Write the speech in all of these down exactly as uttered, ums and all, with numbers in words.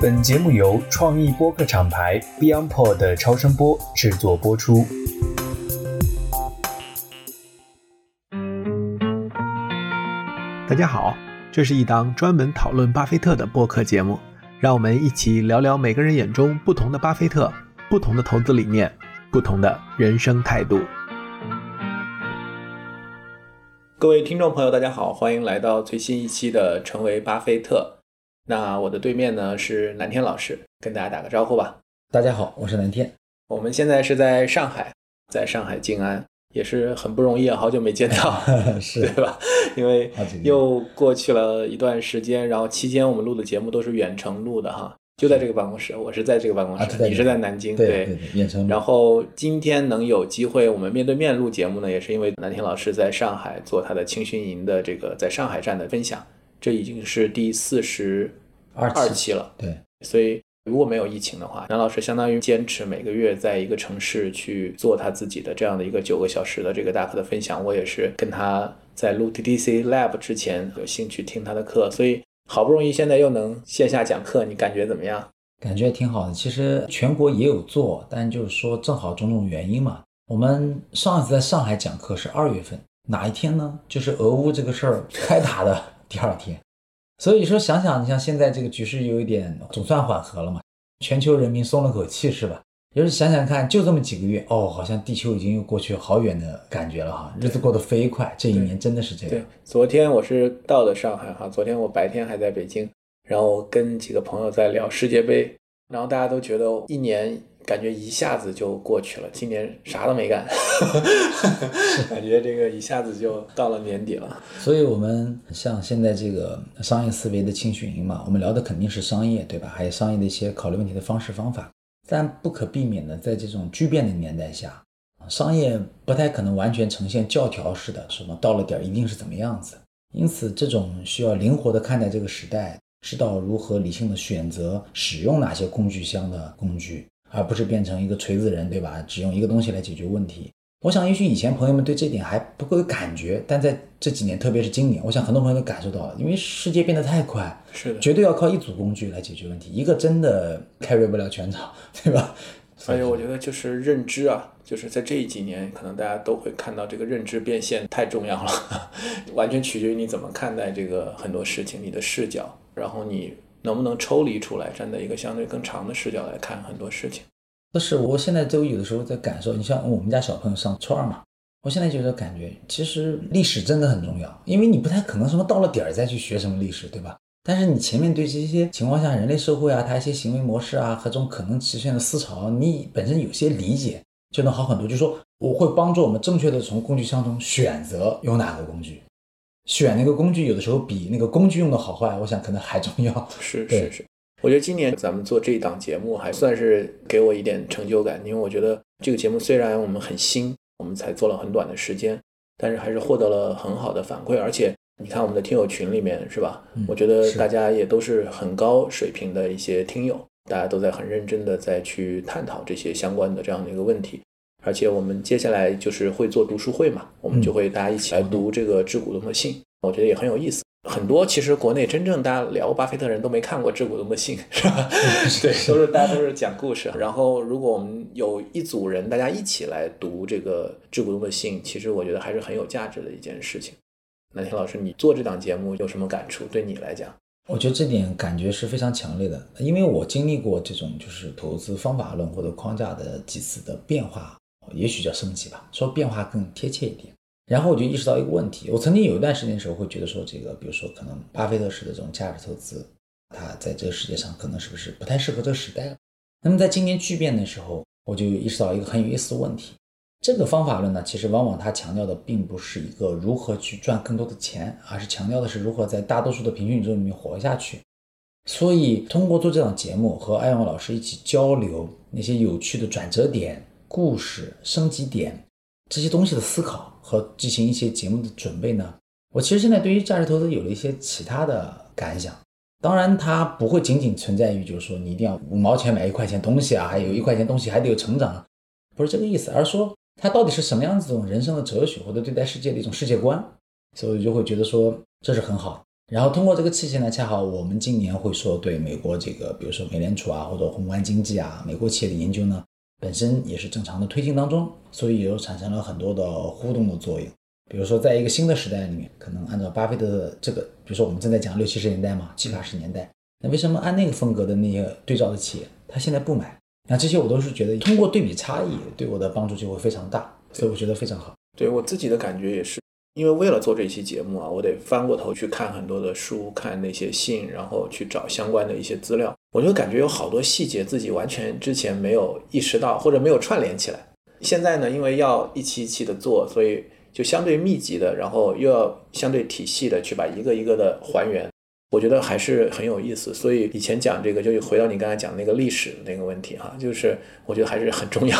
本节目由创意播客厂牌 beyondpol 的超声波制作播出。大家好，这是一档专门讨论巴菲特的播客节目，让我们一起聊聊每个人眼中不同的巴菲特，不同的投资理念，不同的人生态度。各位听众朋友大家好，欢迎来到最新一期的成为巴菲特。那我的对面呢是南天老师，跟大家打个招呼吧。大家好，我是南天。我们现在是在上海，在上海静安，也是很不容易啊，好久没见到是对吧？因为又过去了一段时间，然后期间我们录的节目都是远程录的哈，就在这个办公室，我是在这个办公室、啊、你是在南京。 对, 对, 对, 对远程。然后今天能有机会我们面对面录节目呢，也是因为南天老师在上海做他的青训营的这个在上海站的分享，这已经是第四十二期了。对，所以如果没有疫情的话，南老师相当于坚持每个月在一个城市去做他自己的这样的一个九个小时的这个大课的分享。我也是跟他在录 T T C Lab 之前有兴趣听他的课，所以好不容易现在又能线下讲课，你感觉怎么样？感觉挺好的，其实全国也有做，但就是说正好种种原因嘛。我们上一次在上海讲课是二月份，哪一天呢？就是俄乌这个事儿开打的第二天。所以说想想，你像现在这个局势有一点总算缓和了嘛，全球人民松了口气是吧？也就是想想看，就这么几个月哦，好像地球已经又过去好远的感觉了哈，日子过得飞快，这一年真的是这样。 对, 对，昨天我是到了上海哈，昨天我白天还在北京，然后跟几个朋友在聊世界杯，然后大家都觉得一年感觉一下子就过去了，今年啥都没干感觉这个一下子就到了年底了。所以我们像现在这个商业思维的青训营嘛，我们聊的肯定是商业对吧，还有商业的一些考虑问题的方式方法，但不可避免的在这种巨变的年代下，商业不太可能完全呈现教条式的什么到了点一定是怎么样子，因此这种需要灵活的看待这个时代，知道如何理性的选择使用哪些工具箱的工具，而不是变成一个锤子人对吧，只用一个东西来解决问题。我想也许以前朋友们对这点还不够有感觉，但在这几年特别是今年，我想很多朋友都感受到了，因为世界变得太快，是的，绝对要靠一组工具来解决问题，一个真的 carry 不了全场对吧。所以我觉得就是认知啊，就是在这几年可能大家都会看到这个认知变现太重要了完全取决于你怎么看待这个很多事情，你的视角，然后你能不能抽离出来，站在一个相对更长的视角来看很多事情。但是我现在都有的时候在感受，你像我们家小朋友上初二嘛，我现在觉得感觉其实历史真的很重要，因为你不太可能什么到了点儿再去学什么历史对吧，但是你前面对这些情况下人类社会啊，它一些行为模式啊和这种可能实现的思潮，你本身有些理解就能好很多，就是说我会帮助我们正确的从工具箱中选择用哪个工具，选那个工具有的时候比那个工具用的好坏我想可能还重要。是是是，我觉得今年咱们做这一档节目还算是给我一点成就感，因为我觉得这个节目虽然我们很新，我们才做了很短的时间，但是还是获得了很好的反馈，而且你看我们的听友群里面是吧、嗯、我觉得大家也都是很高水平的一些听友，大家都在很认真的在去探讨这些相关的这样的一个问题。而且我们接下来就是会做读书会嘛，我们就会大家一起来读这个致股东的信、嗯、我觉得也很有意思。很多其实国内真正大家聊巴菲特人都没看过致股东的信是吧对，都是大家都是讲故事然后如果我们有一组人大家一起来读这个致股东的信，其实我觉得还是很有价值的一件事情。南天老师，你做这档节目有什么感触？对你来讲，我觉得这点感觉是非常强烈的，因为我经历过这种就是投资方法论或者框架的几次的变化，也许叫升级吧，说变化更贴切一点。然后我就意识到一个问题，我曾经有一段时间的时候会觉得说这个比如说可能巴菲特式的这种价值投资，它在这个世界上可能是不是不太适合这个时代了。那么在今年巨变的时候，我就意识到一个很有意思的问题，这个方法论呢其实往往它强调的并不是一个如何去赚更多的钱，而是强调的是如何在大多数的平均宇宙里面活下去。所以通过做这档节目和艾文老师一起交流那些有趣的转折点、故事、升级点这些东西的思考和进行一些节目的准备呢，我其实现在对于价值投资有了一些其他的感想。当然它不会仅仅存在于就是说你一定要五毛钱买一块钱东西啊，还有一块钱东西还得有成长，不是这个意思，而说它到底是什么样子这种人生的哲学或者对待世界的一种世界观。所以我就会觉得说这是很好，然后通过这个期限呢，恰好我们今年会说对美国这个，比如说美联储啊，或者宏观经济啊，美国企业的研究呢，本身也是正常的推进当中，所以也就产生了很多的互动的作用。比如说，在一个新的时代里面，可能按照巴菲特的这个，比如说我们正在讲六七十年代嘛，七八十年代，那为什么按那个风格的那些对照的企业，他现在不买？那这些我都是觉得通过对比差异，对我的帮助就会非常大，所以我觉得非常好。对我自己的感觉也是。因为为了做这一期节目啊，我得翻过头去看很多的书，看那些信，然后去找相关的一些资料，我就感觉有好多细节自己完全之前没有意识到，或者没有串联起来。现在呢，因为要一期一期的做，所以就相对密集的，然后又要相对体系的去把一个一个的还原，我觉得还是很有意思。所以以前讲这个，就回到你刚才讲那个历史那个问题哈，就是我觉得还是很重要，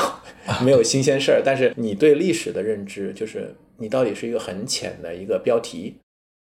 没有新鲜事儿，但是你对历史的认知就是。你到底是一个很浅的一个标题，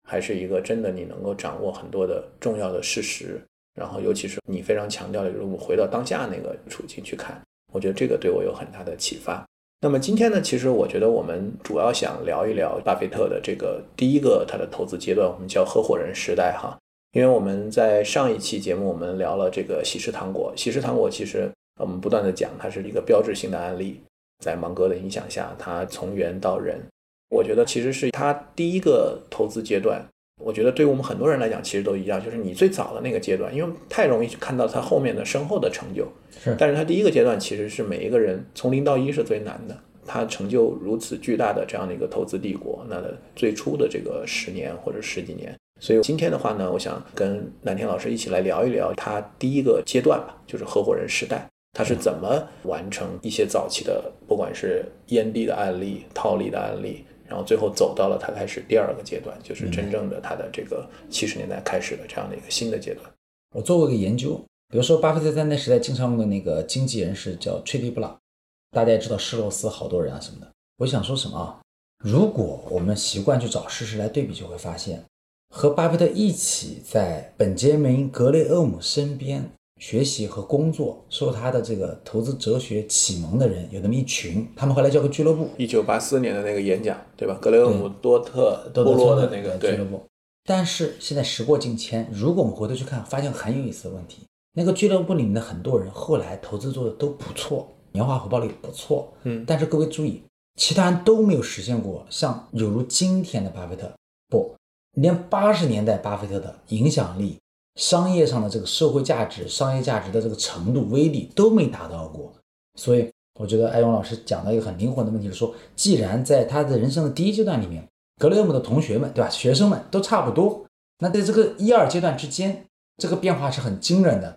还是一个真的你能够掌握很多的重要的事实，然后尤其是你非常强调的，如果回到当下那个处境去看，我觉得这个对我有很大的启发。那么今天呢，其实我觉得我们主要想聊一聊巴菲特的这个第一个他的投资阶段，我们叫合伙人时代哈。因为我们在上一期节目我们聊了这个喜事糖果，喜事糖果其实我们不断的讲它是一个标志性的案例，在芒格的影响下，它从猿到人，我觉得其实是他第一个投资阶段，我觉得对我们很多人来讲其实都一样，就是你最早的那个阶段，因为太容易去看到他后面的身后的成就，是，但是他第一个阶段其实是每一个人从零到一是最难的，他成就如此巨大的这样的一个投资帝国，那最初的这个十年或者十几年。所以今天的话呢，我想跟南天老师一起来聊一聊他第一个阶段吧，就是合伙人时代，他是怎么完成一些早期的不管是烟蒂的案例、套利的案例，然后最后走到了他开始第二个阶段，就是真正的他的这个七十年代开始的这样的一个新的阶段。我做过一个研究，比如说巴菲特在那时代经常用的那个经纪人是叫崔迪布拉，大家也知道施洛斯好多人啊什么的。我想说什么啊？如果我们习惯去找事实来对比，就会发现，和巴菲特一起在本杰明·格雷厄姆身边学习和工作，受他的这个投资哲学启蒙的人有那么一群，他们后来叫个俱乐部，一九八四年的那个演讲，对吧？格雷厄姆多特部落的那个俱乐部。但是现在时过境迁，如果我们回头去看，发现很有意思的问题，那个俱乐部里面的很多人后来投资做的都不错，年化回报率不错，嗯，但是各位注意，其他人都没有实现过像有如今天的巴菲特，不，连八十年代巴菲特的影响力，商业上的这个社会价值、商业价值的这个程度、威力都没达到过。所以我觉得艾勇老师讲到一个很灵魂的问题，是说既然在他的人生的第一阶段里面，格雷厄姆的同学们，对吧，学生们都差不多，那在这个一二阶段之间，这个变化是很惊人的。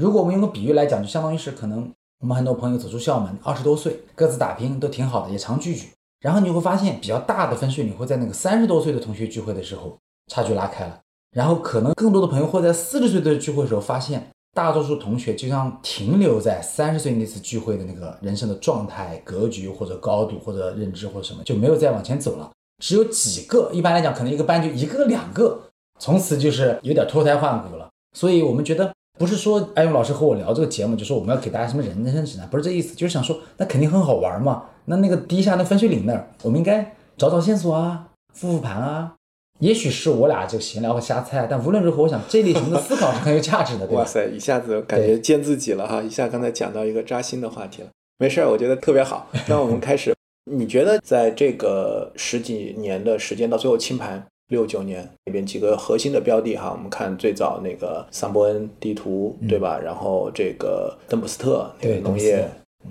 如果我们用个比喻来讲，就相当于是可能我们很多朋友走出校门，二十多岁各自打拼都挺好的，也常聚聚，然后你会发现比较大的分水岭会在那个三十多岁的同学聚会的时候差距拉开了，然后可能更多的朋友会在四十岁的聚会的时候发现，大多数同学就像停留在三十岁那次聚会的那个人生的状态、格局或者高度或者认知或者什么，就没有再往前走了，只有几个，一般来讲可能一个班就一个两个，从此就是有点脱胎换骨了。所以我们觉得不是说艾勇老师和我聊这个节目就说我们要给大家什么人生指南，不是这意思，就是想说那肯定很好玩嘛，那那个低下的分水岭那儿，我们应该找找线索啊，复复盘啊，也许是我俩就闲聊和瞎猜，但无论如何我想这类型的思考是很有价值的，对吧？哇塞，一下子感觉见自己了哈，一下刚才讲到一个扎心的话题了。没事，我觉得特别好。那我们开始你觉得在这个十几年的时间到最后清盘六九年里边几个核心的标的哈，我们看最早那个桑伯恩地图、嗯、对吧，然后这个邓普斯特那个农业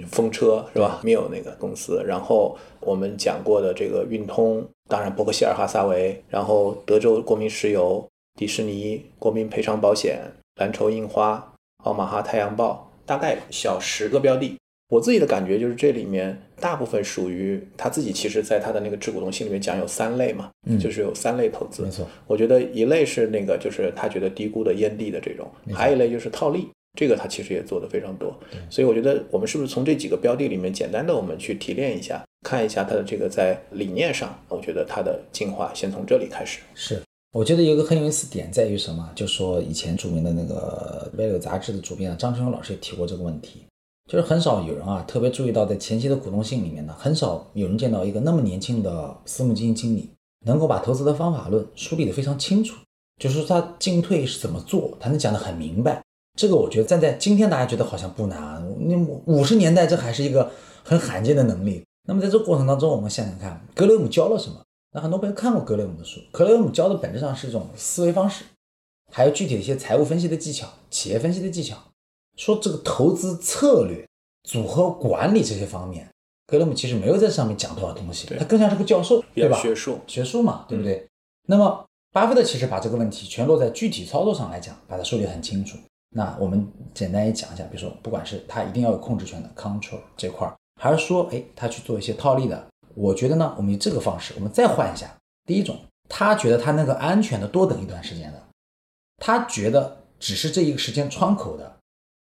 风车是吧，没有那个公司，然后我们讲过的这个运通，当然伯克希尔哈萨维，然后德州国民石油、迪士尼、国民赔偿保险、蓝筹印花、奥马哈太阳报，大概小十个标的。我自己的感觉就是这里面大部分属于他自己，其实在他的那个致股东信里面讲有三类嘛、嗯、就是有三类投资，没错。我觉得一类是那个就是他觉得低估的烟蒂的这种，还有一类就是套利，这个他其实也做的非常多，所以我觉得我们是不是从这几个标的里面简单的我们去提炼一下，看一下他的这个在理念上，我觉得他的进化先从这里开始。是，我觉得有一个很有意思点在于什么，就说以前著名的那个《Value》杂志的主编张春勇老师也提过这个问题，就是很少有人啊特别注意到，在前期的股东信里面呢，很少有人见到一个那么年轻的私募基金经理能够把投资的方法论梳理得非常清楚，就是说它进退是怎么做，它能讲得很明白。这个我觉得站在今天大家觉得好像不难，那五十年代这还是一个很罕见的能力。那么在这个过程当中，我们想想看格雷厄姆教了什么？那很多朋友看过格雷厄姆的书，格雷厄姆教的本质上是一种思维方式，还有具体的一些财务分析的技巧、企业分析的技巧，说这个投资策略、组合管理这些方面，格雷厄姆其实没有在上面讲多少东西，他更像是个教授，对吧？学术，学术嘛，对不对？嗯、那么巴菲特其实把这个问题全落在具体操作上来讲，把它梳理很清楚。那我们简单一讲一下，比如说，不管是他一定要有控制权的 control 这块，还是说，哎，他去做一些套利的，我觉得呢，我们以这个方式，我们再换一下。第一种，他觉得他能够安全的多等一段时间的，他觉得只是这一个时间窗口的，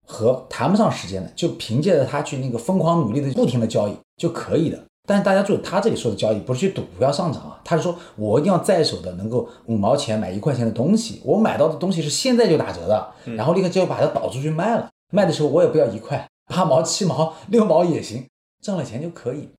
和谈不上时间的，就凭借着他去那个疯狂努力的不停的交易就可以的。但是大家注意，他这里说的交易不是去赌股票上涨啊，他是说我一定要在手的能够五毛钱买一块钱的东西，我买到的东西是现在就打折的，然后立刻就把它倒出去卖了，卖的时候我也不要一块，八毛七毛六毛也行，挣了钱就可以。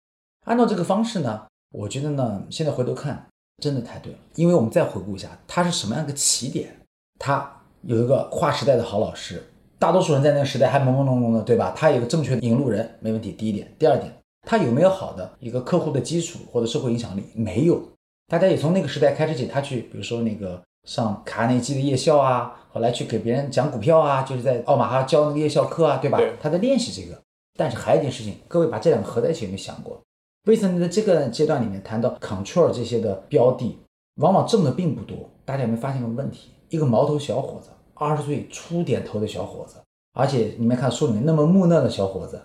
按照这个方式呢，我觉得呢，现在回头看真的太对了。因为我们再回顾一下他是什么样的起点，他有一个划时代的好老师，大多数人在那个时代还朦朦胧胧的，对吧？他有个正确的引路人没问题，第一点。第二点，他有没有好的一个客户的基础或者社会影响力？没有。大家也从那个时代开始起，他去比如说那个上卡内基的夜校啊，后来去给别人讲股票啊，就是在奥马哈教那个夜校课啊，对吧？对，他在练习这个。但是还有一件事情，各位把这两个合在一起有没有想过？威森在这个阶段里面谈到 control 这些的标的，往往挣的并不多。大家有没有发现个问题？一个毛头小伙子，二十岁出点头的小伙子，而且你们看书里面那么木讷的小伙子，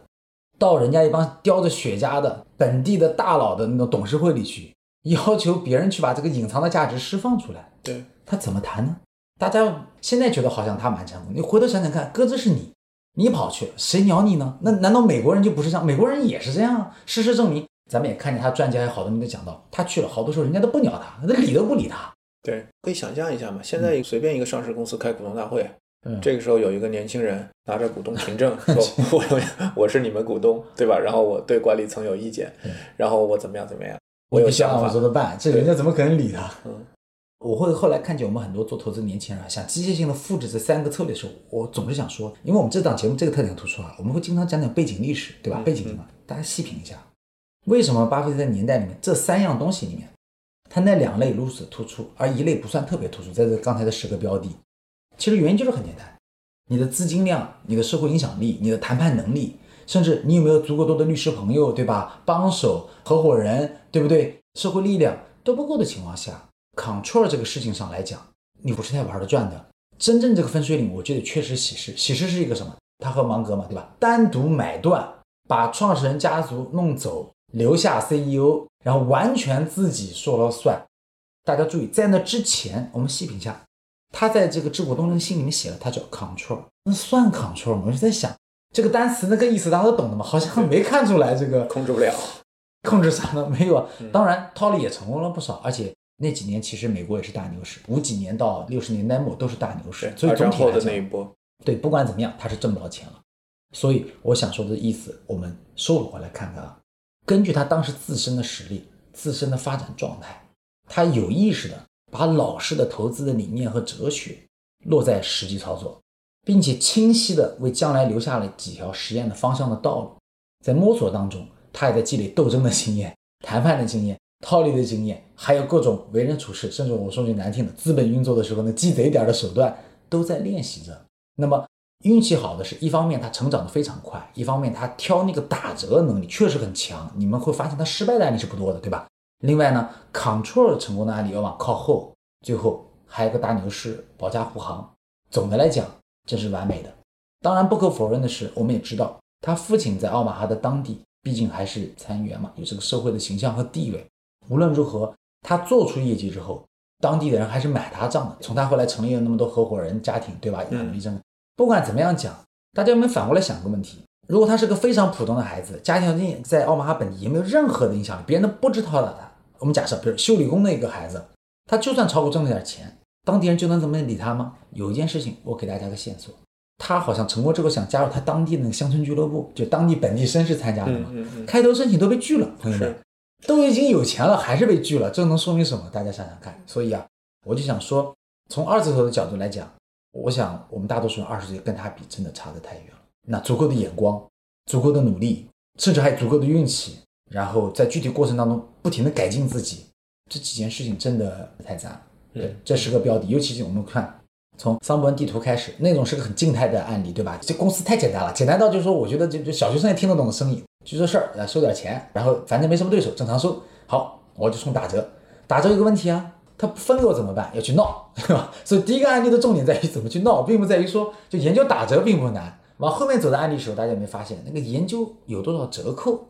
到人家一帮叼着雪茄的本地的大佬的那种董事会里去，要求别人去把这个隐藏的价值释放出来，对，他怎么谈呢？大家现在觉得好像他蛮成功，你回头想想看，鸽子是你，你跑去了，谁鸟你呢？那难道美国人就不是这样？美国人也是这样啊！事实证明，咱们也看见他传记还有好多人都讲到，他去了，好多时候人家都不鸟他，那理都不理他。对，可以想象一下嘛，现在随便一个上市公司开股东大会。嗯、这个时候有一个年轻人拿着股东凭证说我, 我是你们股东，对吧？然后我对管理层有意见，嗯、然后我怎么样怎么样，我有想法，我说的办，这人家怎么可能理他？嗯，我会后来看见我们很多做投资的年轻人想机械性的复制这三个策略的时候，我总是想说，因为我们这档节目这个特点突出啊，我们会经常讲讲背景历史，对吧？嗯、背景嘛，大家细品一下，为什么巴菲特的年代里面这三样东西里面，他那两类如此突出，而一类不算特别突出，在这刚才的十个标的。其实原因就是很简单，你的资金量、你的社会影响力、你的谈判能力，甚至你有没有足够多的律师朋友，对吧？帮手、合伙人，对不对？社会力量都不够的情况下 ，control 这个事情上来讲，你不是太玩得转的。真正这个分水岭，我觉得确实喜事。喜事是一个什么？他和芒格嘛，对吧？单独买断，把创始人家族弄走，留下 C E O， 然后完全自己说了算。大家注意，在那之前，我们细品一下。他在这个致股东的信里面写了，他叫 control， 那算 control 吗？我就在想这个单词那个意思，大家都懂的嘛，好像没看出来这个控制不了，控制啥呢？没有啊。嗯、当然套利也成功了不少，而且那几年其实美国也是大牛市，五几年到六十年代末都是大牛市，所以总体来讲，那一波对，不管怎么样，他是挣不到钱了。所以我想说的意思，我们收回来看看啊，根据他当时自身的实力、自身的发展状态，他有意识的。把老式的投资的理念和哲学落在实际操作，并且清晰地为将来留下了几条实验的方向的道路。在摸索当中，他也在积累斗争的经验、谈判的经验、套利的经验，还有各种为人处事，甚至我说句难听的，资本运作的时候那鸡贼点的手段都在练习着。那么运气好的是，一方面他成长得非常快，一方面他挑那个打折能力确实很强，你们会发现他失败的案例是不多的，对吧？另外呢 ，control 成功的案例要往靠后，最后还有个大牛市，保驾护航。总的来讲，这是完美的。当然，不可否认的是，我们也知道他父亲在奥马哈的当地，毕竟还是参议员嘛，有这个社会的形象和地位。无论如何，他做出业绩之后，当地的人还是买他账的。从他后来成立了那么多合伙人家庭，对吧？嗯、不管怎么样讲，大家有没有反过来想个问题？如果他是个非常普通的孩子，家庭条件在奥马哈本地也没有任何的影响力，别人都不知道他。我们假设，比如修理工的一个孩子，他就算炒股挣了点钱，当地人就能怎么理他吗？有一件事情，我给大家个线索，他好像成功之后想加入他当地的那个乡村俱乐部，就当地本地绅士参加的嘛，嗯嗯嗯、开头申请都被拒了，朋友们，都已经有钱了还是被拒了，这能说明什么？大家想想看。所以啊，我就想说，从二字头的角度来讲，我想我们大多数人二十岁跟他比真的差得太远了。那足够的眼光，足够的努力，甚至还有足够的运气，然后在具体过程当中不停的改进自己，这几件事情真的太杂了。对，这是个标的，尤其是我们看从桑博恩地图开始，那种是个很静态的案例，对吧？这公司太简单了，简单到就是说我觉得就就小学生也听得懂的生意，就这事儿收点钱，然后反正没什么对手，正常收，好，我就送打折。打折有个问题啊，他不分给我怎么办？要去闹，对吧？所以第一个案例的重点在于怎么去闹，并不在于说就研究打折并不难。往后面走的案例的时候，大家有没有发现那个研究有多少折扣，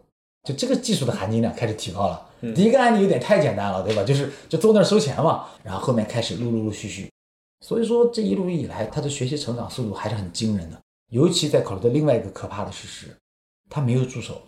就这个技术的含金量开始提高了。嗯、第一个案例有点太简单了，对吧？就是就坐那儿收钱嘛，然后后面开始陆陆陆续续。所以说这一路以来，他的学习成长速度还是很惊人的。尤其在考虑到另外一个可怕的事实，他没有助手。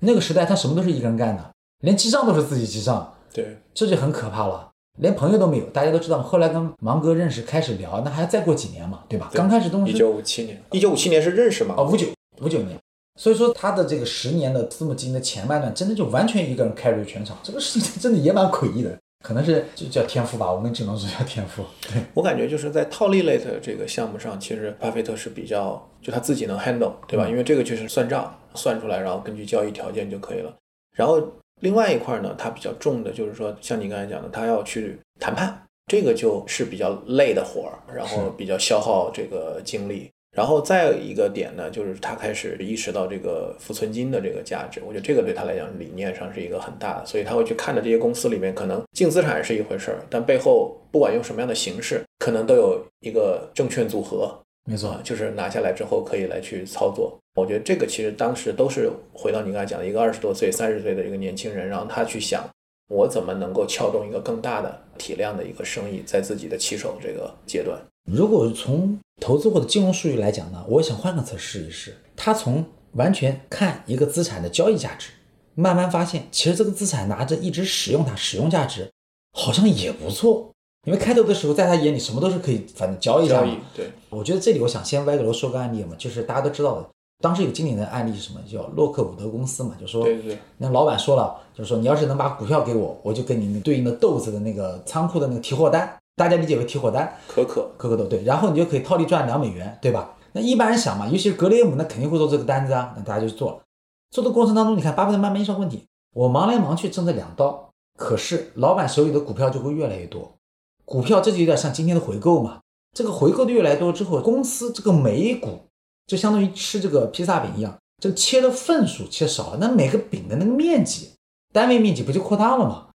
那个时代他什么都是一个人干的，连记账都是自己记账，对，这就很可怕了。连朋友都没有，大家都知道。后来跟芒格认识，开始聊，那还再过几年嘛，对吧？对，刚开始东西一九五七年，一九五七年是认识嘛？哦，五九五九年。所以说他的这个十年的私募基金的前半段，真的就完全一个人 carry 全场，这个事情真的也蛮诡异的，可能是就叫天赋吧，我们只能说叫天赋。对，我感觉就是在套利类的这个项目上，其实巴菲特是比较就他自己能 handle， 对吧？因为这个就是算账算出来，然后根据交易条件就可以了。然后另外一块呢，他比较重的就是说，像你刚才讲的，他要去谈判，这个就是比较累的活，然后比较消耗这个精力。然后再一个点呢，就是他开始意识到这个浮存金的这个价值，我觉得这个对他来讲理念上是一个很大的，所以他会去看着这些公司里面，可能净资产是一回事，但背后不管用什么样的形式，可能都有一个证券组合，没错，就是拿下来之后可以来去操作。我觉得这个其实当时都是回到你刚才讲的一个二十多岁、三十岁的一个年轻人，让他去想我怎么能够撬动一个更大的体量的一个生意，在自己的起手这个阶段。如果从投资或者金融术语来讲呢，我想换个词试一试。他从完全看一个资产的交易价值，慢慢发现其实这个资产拿着一直使用它，使用价值好像也不错。因为开头的时候在他眼里什么都是可以反正交易的。交易，对。我觉得这里我想先歪个楼说个案例嘛，就是大家都知道的，当时有经典的案例是什么，叫洛克伍德公司嘛，就说对对对，那老板说了，就是说你要是能把股票给我，我就给你对应的豆子的那个仓库的那个提货单，大家理解为提货单，可可可可豆，对，然后你就可以套利赚两美元，对吧？那一般人想嘛，尤其是格雷姆，那肯定会做这个单子啊，那大家就做了。做的过程当中，你看巴菲特慢慢意识到问题，我忙来忙去挣这两刀，可是老板手里的股票就会越来越多，股票这就有点像今天的回购嘛。这个回购的越来越多之后，公司这个每股就相当于吃这个披萨饼一样，这个切的份数切少了，那每个饼的那个面积单位面积不就扩大了吗？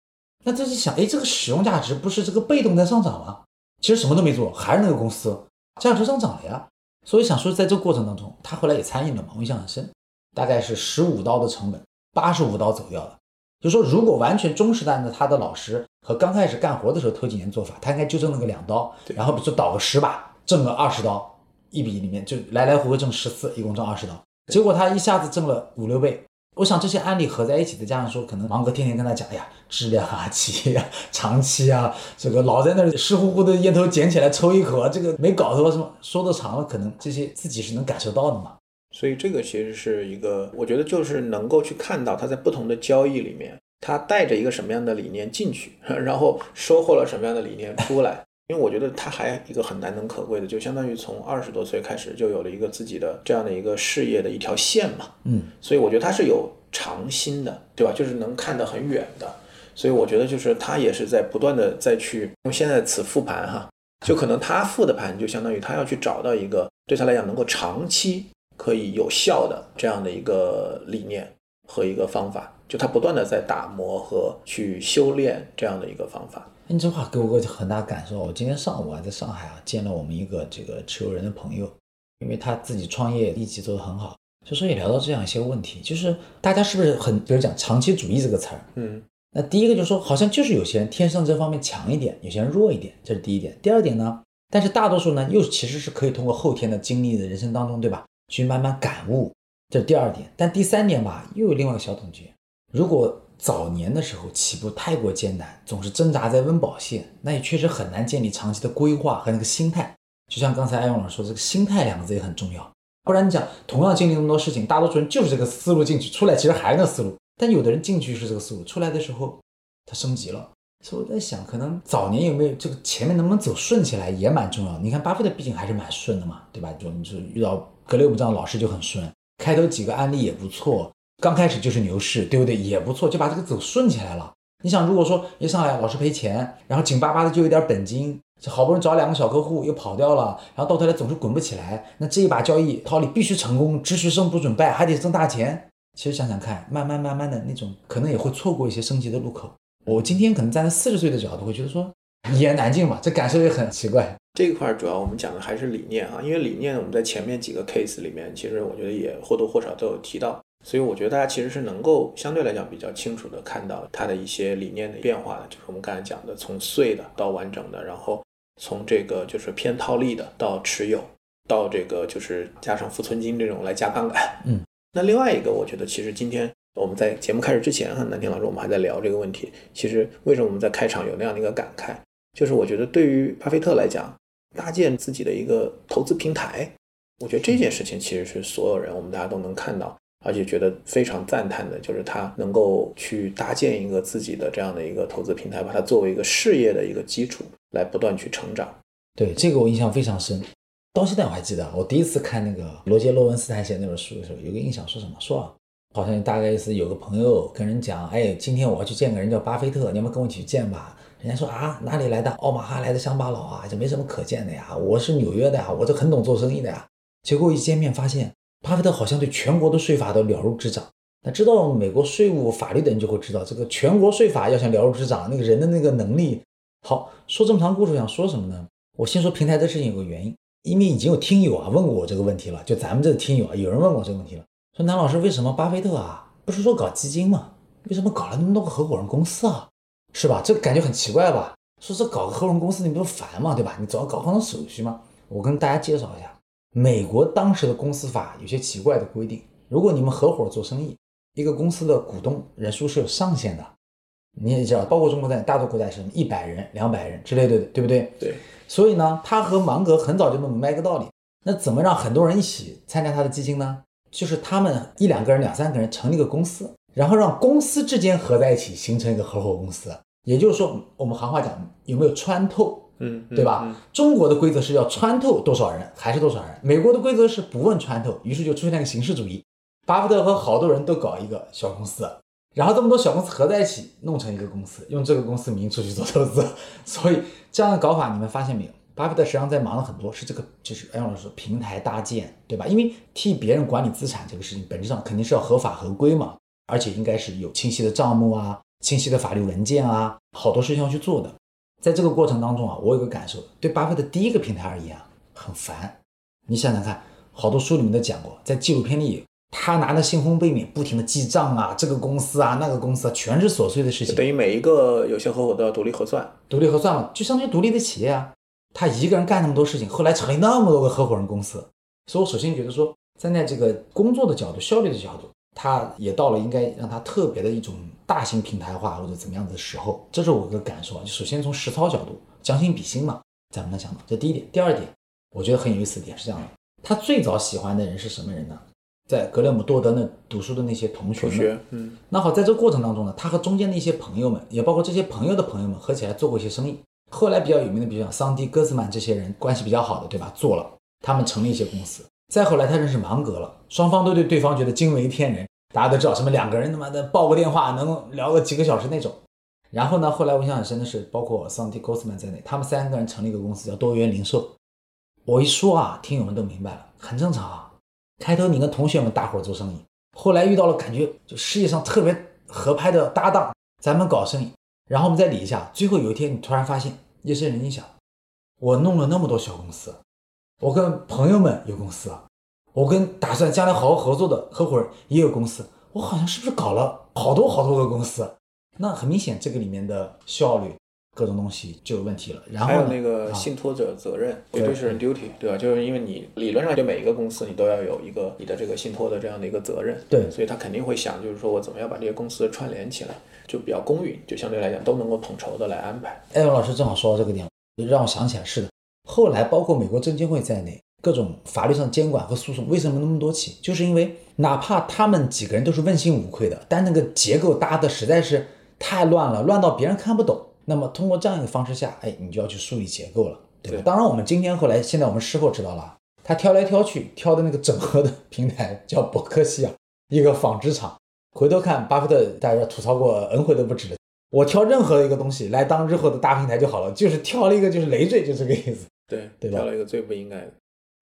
那这就想，哎，这个使用价值不是这个被动在上涨吗？其实什么都没做，还是那个公司价值上涨了呀。所以想说，在这个过程当中，他后来也参与了嘛，我印象很深，大概是十五刀的成本，八十五刀走掉了。就说如果完全忠实的按照他的老师和刚开始干活的时候头几年做法，他应该纠正那个两刀，然后比如说倒个十把，挣个二十刀，一笔里面就来来回回挣十次，一共挣二十刀。结果他一下子挣了五六倍。我想这些案例合在一起，再加上说可能芒格天天跟他讲，哎呀，质量啊，企业啊，长期啊，这个老在那湿乎乎的烟头捡起来抽一口啊，这个没搞头了什么，说的长了，可能这些自己是能感受到的嘛。所以这个其实是一个，我觉得就是能够去看到他在不同的交易里面，他带着一个什么样的理念进去，然后收获了什么样的理念出来。因为我觉得他还一个很难能可贵的，就相当于从二十多岁开始就有了一个自己的这样的一个事业的一条线嘛，嗯，所以我觉得他是有长心的，对吧？就是能看得很远的，所以我觉得就是他也是在不断的再去用现在的词复盘哈，就可能他复的盘就相当于他要去找到一个对他来讲能够长期可以有效的这样的一个理念和一个方法，就他不断的在打磨和去修炼这样的一个方法。你这话给我个很大感受。我今天上午啊，在上海啊见了我们一个这个持有人的朋友，因为他自己创业一直做得很好，所以说也聊到这样一些问题，就是大家是不是很，比如讲长期主义这个词儿，嗯，那第一个就是说，好像就是有些人天生这方面强一点，有些人弱一点，这是第一点。第二点呢，但是大多数呢又其实是可以通过后天的经历的人生当中，对吧，去慢慢感悟，这是第二点。但第三点吧，又有另外一个小总结，如果早年的时候起步太过艰难，总是挣扎在温饱线，那也确实很难建立长期的规划和那个心态。就像刚才艾勇老师说，这个心态两个字也很重要。不然你讲同样经历那么多事情，大多数人就是这个思路进去，出来其实还是那个思路。但有的人进去是这个思路，出来的时候他升级了，所以我在想，可能早年有没有这个前面能不能走顺起来也蛮重要的。你看巴菲特毕竟还是蛮顺的嘛，对吧？就遇到格雷厄姆这样的老师就很顺，开头几个案例也不错，刚开始就是牛市，对不对？也不错，就把这个走顺起来了。你想，如果说一上来老是赔钱，然后紧巴巴的就有点本金，好不容易找两个小客户又跑掉了，然后到头来总是滚不起来，那这一把交易套利必须成功，只许胜不准败，还得挣大钱。其实想想看，慢慢慢慢的那种可能也会错过一些升级的路口。我今天可能站在四十岁的角度会觉得说一言难尽嘛，这感受也很奇怪。这一块主要我们讲的还是理念啊，因为理念我们在前面几个 case 里面其实我觉得也或多或少都有提到，所以我觉得大家其实是能够相对来讲比较清楚的看到它的一些理念的变化的，就是我们刚才讲的从碎的到完整的，然后从这个就是偏套利的到持有，到这个就是加上复存金这种来加杠杆。嗯，那另外一个我觉得其实今天我们在节目开始之前，南天老师我们还在聊这个问题。其实为什么我们在开场有那样的一个感慨，就是我觉得对于巴菲特来讲，搭建自己的一个投资平台，我觉得这件事情其实是所有人我们大家都能看到，而且觉得非常赞叹的，就是他能够去搭建一个自己的这样的一个投资平台，把它作为一个事业的一个基础来不断去成长。对，这个我印象非常深，到现在我还记得，我第一次看那个罗杰·洛文斯坦写那本书的时候，有个印象说什么说啊。好像大概是有个朋友跟人讲，哎，今天我要去见个人叫巴菲特，你要不要跟我一起去见吧？人家说啊，哪里来的奥马哈来的乡巴佬啊，这没什么可见的呀，我是纽约的呀，我这很懂做生意的呀。结果一见面发现，巴菲特好像对全国的税法都了如指掌。那知道美国税务法律的人就会知道，这个全国税法要想了如指掌，那个人的那个能力。好，说这么长故事想说什么呢？我先说平台这事情有个原因，因为已经有听友啊问过我这个问题了，就咱们这听友啊，有人问过这个问题了。说南老师，为什么巴菲特啊不是说搞基金吗？为什么搞了那么多个合伙人公司啊？是吧？这个感觉很奇怪吧？说这搞个合伙人公司你不是烦吗？对吧？你总要搞各种手续吗？我跟大家介绍一下，美国当时的公司法有些奇怪的规定。如果你们合伙做生意，一个公司的股东人数是有上限的。你也知道，包括中国在大多国家是一百人、两百人之类的，对不对？对。所以呢，他和芒格很早就能明白一个道理，那怎么让很多人一起参加他的基金呢？就是他们一两个人两三个人成立一个公司，然后让公司之间合在一起形成一个合伙公司。也就是说我们行话讲有没有穿透，嗯，对吧、嗯嗯、中国的规则是要穿透多少人还是多少人，美国的规则是不问穿透，于是就出现那个形式主义，巴菲特和好多人都搞一个小公司，然后这么多小公司合在一起弄成一个公司，用这个公司名出去做投资。所以这样的搞法你们发现没有，巴菲特实际上在忙了很多是这个，就是按我说平台搭建，对吧？因为替别人管理资产这个事情本质上肯定是要合法合规嘛，而且应该是有清晰的账目啊，清晰的法律文件啊，好多事情要去做的。在这个过程当中啊，我有个感受，对巴菲特第一个平台而言啊，很烦。你想想看，好多书里面都讲过，在纪录片里他拿着信封背面不停的记账啊，这个公司啊那个公司啊，全是琐碎的事情，等于每一个有限合伙都要独立核算，独立核算嘛，就相当于独立的企业啊。他一个人干那么多事情，后来成立那么多个合伙人公司。所以我首先觉得说，站在这个工作的角度、效率的角度，他也到了应该让他特别的一种大型平台化或者怎么样子的时候，这是我的感受啊。就首先从实操角度，将心比心嘛，咱们能想到这第一点。第二点，我觉得很有意思的点是这样的：他最早喜欢的人是什么人呢？在格雷姆多德那读书的那些同学们。同学，嗯。那好，在这个过程当中呢，他和中间的一些朋友们，也包括这些朋友的朋友们，合起来做过一些生意。后来比较有名的，比如像桑迪·戈斯曼这些人关系比较好的，对吧？做了，他们成立一些公司。再后来他认识芒格了，双方都对对方觉得惊为天人。大家都知道什么两个人他妈的抱个电话能聊个几个小时那种。然后呢，后来我印象很深的是，包括桑迪·戈斯曼在内，他们三个人成立一个公司叫多元零售。我一说啊，听友们都明白了，很正常啊。开头你跟同学们大伙做生意，后来遇到了感觉就世界上特别合拍的搭档，咱们搞生意。然后我们再理一下，最后有一天你突然发现，夜深人静想，我弄了那么多小公司，我跟朋友们有公司，我跟打算将来好好合作的合伙人也有公司，我好像是不是搞了好多好多个公司？那很明显，这个里面的效率各种东西就有问题了。然后还有那个信托者责任 fiduciary duty， 对吧？就是因为你理论上对每一个公司你都要有一个你的这个信托的这样的一个责任，对，所以他肯定会想，就是说我怎么样把这些公司串联起来，就比较公允，就相对来讲都能够统筹的来安排。艾文老师正好说到这个点，让我想起来，是的，后来包括美国证监会在内，各种法律上监管和诉讼为什么那么多起，就是因为哪怕他们几个人都是问心无愧的，但那个结构搭的实在是太乱了，乱到别人看不懂。那么通过这样一个方式下，哎，你就要去梳理结构了，对吧？对，当然我们今天后来现在我们事后知道了，他挑来挑去挑的那个整合的平台叫伯克希尔，一个纺织厂。回头看巴菲特大家吐槽过 N 回都不止，我挑任何一个东西来当日后的大平台就好了，就是挑了一个就是累赘，就是这个意思。对，对吧？挑了一个最不应该的。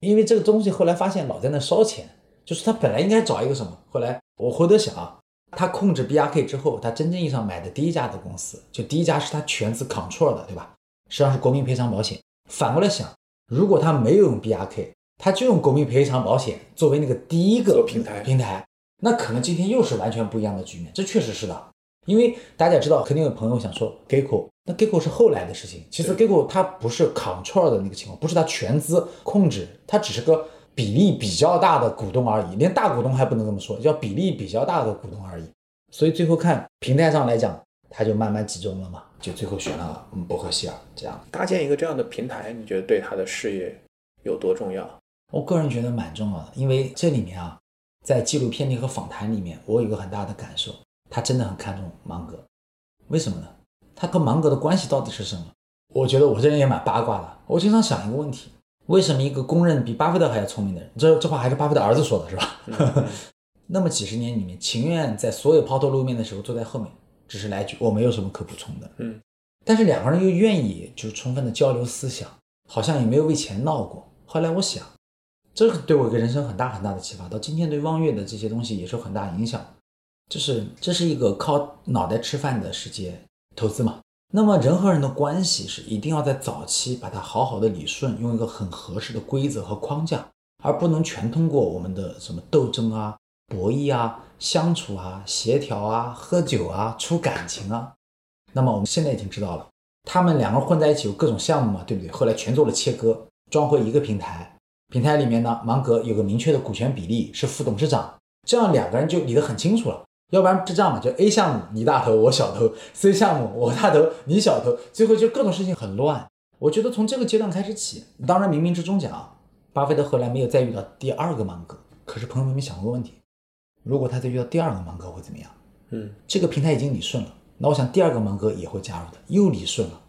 因为这个东西后来发现老在那烧钱，就是他本来应该找一个什么，后来我回头想啊，他控制 B R K 之后，他真正意义上买的第一家的公司，就第一家是他全资 control 的，对吧？实际上是国民赔偿保险。反过来想，如果他没有用 B R K， 他就用国民赔偿保险作为那个第一个平台平台，那可能今天又是完全不一样的局面。这确实是的，因为大家知道，肯定有朋友想说 GEICO， 那 GEICO 是后来的事情。其实 GEICO 它不是 control 的那个情况，不是它全资控制，它只是个比例比较大的股东而已，连大股东还不能这么说，叫比例比较大的股东而已。所以最后看平台上来讲，它就慢慢集中了嘛，就最后选了嗯伯克希尔这样。搭建一个这样的平台，你觉得对他的事业有多重要？我个人觉得蛮重要的，因为这里面啊，在纪录片里和访谈里面，我有一个很大的感受，他真的很看重芒格。为什么呢？他和芒格的关系到底是什么？我觉得我这人也蛮八卦的，我经常想一个问题，为什么一个公认比巴菲特还要聪明的人，这这话还是巴菲特儿子说的是吧、嗯、那么几十年里面，情愿在所有抛头露面的时候坐在后面，只是来句我没有什么可补充的，嗯，但是两个人又愿意就充分的交流思想，好像也没有为钱闹过。后来我想，这个对我一个人生很大很大的启发，到今天对望月的这些东西也是有很大影响。就是这是一个靠脑袋吃饭的世界，投资嘛。那么人和人的关系是一定要在早期把它好好的理顺，用一个很合适的规则和框架，而不能全通过我们的什么斗争啊、博弈啊、相处啊、协调啊、喝酒啊、出感情啊。那么我们现在已经知道了，他们两个混在一起有各种项目嘛，对不对？后来全做了切割，装回一个平台。平台里面呢，芒格有个明确的股权比例，是副董事长，这样两个人就理得很清楚了。要不然就这样嘛，就 A 项目你大头我小头， C 项目我大头你小头，最后就各种事情很乱。我觉得从这个阶段开始起，当然冥冥之中讲，巴菲特后来没有再遇到第二个芒格，可是朋友们没想过问题，如果他再遇到第二个芒格会怎么样？嗯，这个平台已经理顺了，那我想第二个芒格也会加入的，又理顺了。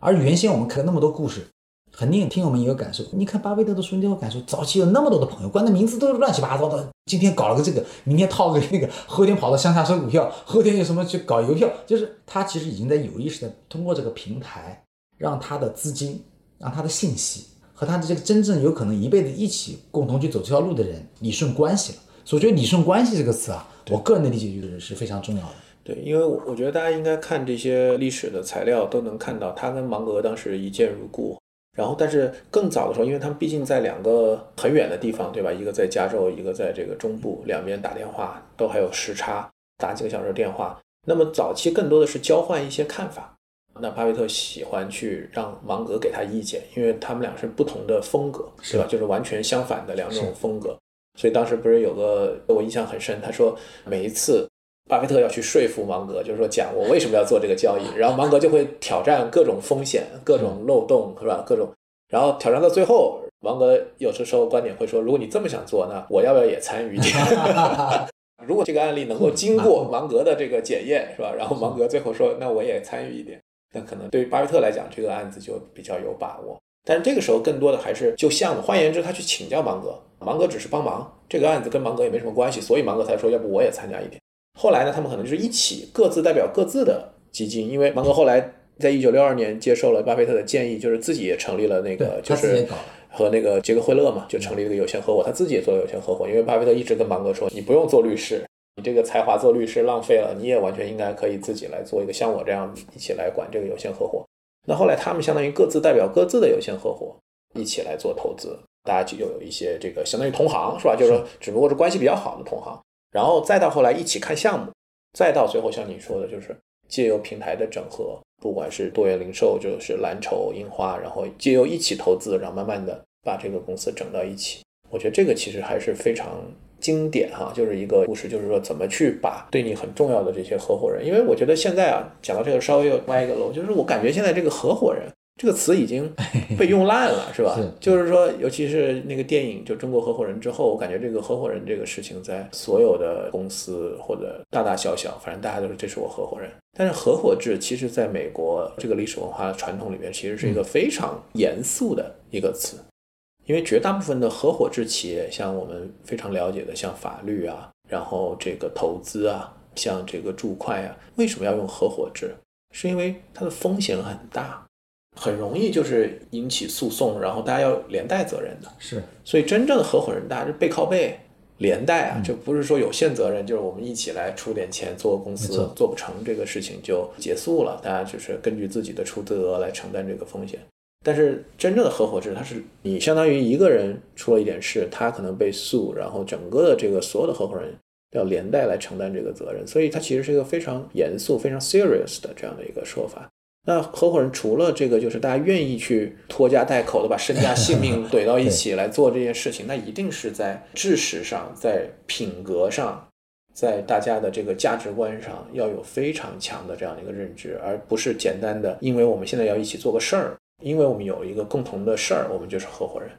而原先我们看那么多故事，肯定听我们也有感受，你看巴菲特的书你有感受，早期有那么多的朋友，关的名字都是乱七八糟的，今天搞了个这个，明天套个那个，后天跑到乡下收股票，后天有什么去搞邮票，就是他其实已经在有意识的通过这个平台，让他的资金，让他的信息和他的这个真正有可能一辈子一起共同去走这条路的人理顺关系了。所以我觉得理顺关系这个词啊，我个人的理解就是是非常重要的。对，因为我觉得大家应该看这些历史的材料都能看到，他跟芒格当时一见如故。然后但是更早的时候，因为他们毕竟在两个很远的地方，对吧？一个在加州，一个在这个中部，两边打电话都还有时差，打几个小时电话。那么早期更多的是交换一些看法，那巴菲特喜欢去让芒格给他意见，因为他们俩是不同的风格，对吧？就是完全相反的两种风格。所以当时不是有个我印象很深，他说每一次巴菲特要去说服芒格，就是说讲我为什么要做这个交易，然后芒格就会挑战各种风险、各种漏洞，是吧？各种，然后挑战到最后，芒格有时候观点会说，如果你这么想做呢，我要不要也参与一点？如果这个案例能够经过芒格的这个检验，是吧？然后芒格最后说，那我也参与一点。那可能对于巴菲特来讲，这个案子就比较有把握。但是这个时候更多的还是就项目，换言之，他去请教芒格，芒格只是帮忙，这个案子跟芒格也没什么关系，所以芒格才说，要不我也参加一点。后来呢，他们可能就是一起各自代表各自的基金，因为芒格后来在一九六二年接受了巴菲特的建议，就是自己也成立了那个，就是和那个杰克惠勒嘛，就成立了一个有限合伙，他自己也做了有限合伙，因为巴菲特一直跟芒格说，你不用做律师，你这个才华做律师浪费了，你也完全应该可以自己来做一个像我这样一起来管这个有限合伙。那后来他们相当于各自代表各自的有限合伙一起来做投资，大家就有一些这个相当于同行，是吧？就是说只不过是关系比较好的同行。然后再到后来一起看项目，再到最后像你说的，就是借由平台的整合，不管是多元零售，就是蓝筹、樱花，然后借由一起投资，然后慢慢的把这个公司整到一起。我觉得这个其实还是非常经典哈，就是一个故事，就是说怎么去把对你很重要的这些合伙人，因为我觉得现在啊，讲到这个稍微又歪一个楼，就是我感觉现在这个合伙人这个词已经被用烂了是吧是，就是说尤其是那个电影就中国合伙人之后，我感觉这个合伙人这个事情在所有的公司或者大大小小，反正大家都是这是我合伙人。但是合伙制其实在美国这个历史文化传统里面其实是一个非常严肃的一个词，因为绝大部分的合伙制企业，像我们非常了解的像法律啊，然后这个投资啊，像这个注会啊，为什么要用合伙制？是因为它的风险很大，很容易就是引起诉讼，然后大家要连带责任的。是，所以真正的合伙人大家是背靠背连带啊，就不是说有限责任，就是我们一起来出点钱做公司，做不成这个事情就结束了，大家就是根据自己的出资额来承担这个风险。但是真正的合伙制，它是你相当于一个人出了一点事，他可能被诉，然后整个的这个所有的合伙人要连带来承担这个责任，所以它其实是一个非常严肃非常 serious 的这样的一个说法。那合伙人除了这个就是大家愿意去拖家带口的把身家性命怼到一起来做这件事情那一定是在知识上，在品格上，在大家的这个价值观上要有非常强的这样的一个认知，而不是简单的因为我们现在要一起做个事儿，因为我们有一个共同的事儿我们就是合伙人。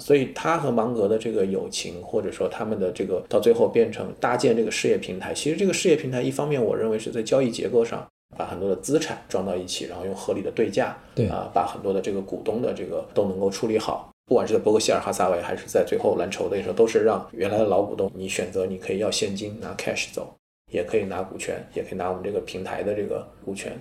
所以他和芒格的这个友情，或者说他们的这个到最后变成搭建这个事业平台，其实这个事业平台一方面我认为是在交易结构上把很多的资产装到一起，然后用合理的对价，对啊，把很多的这个股东的这个都能够处理好，不管是在伯克希尔哈撒韦还是在最后蓝筹的时候，都是让原来的老股东你选择，你可以要现金拿 cash 走，也可以拿股权，也可以拿我们这个平台的这个股权。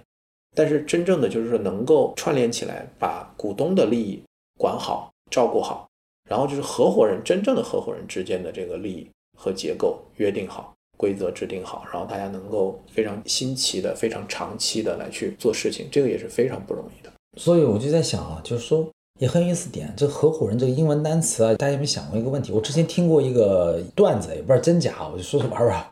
但是真正的就是说能够串联起来把股东的利益管好照顾好，然后就是合伙人真正的合伙人之间的这个利益和结构约定好，规则制定好，然后大家能够非常新奇的非常长期的来去做事情，这个也是非常不容易的。所以我就在想啊，就是说也很有意思点，这合伙人这个英文单词啊，大家有没有想过一个问题？我之前听过一个段子，也不知道真假，我就说说玩玩。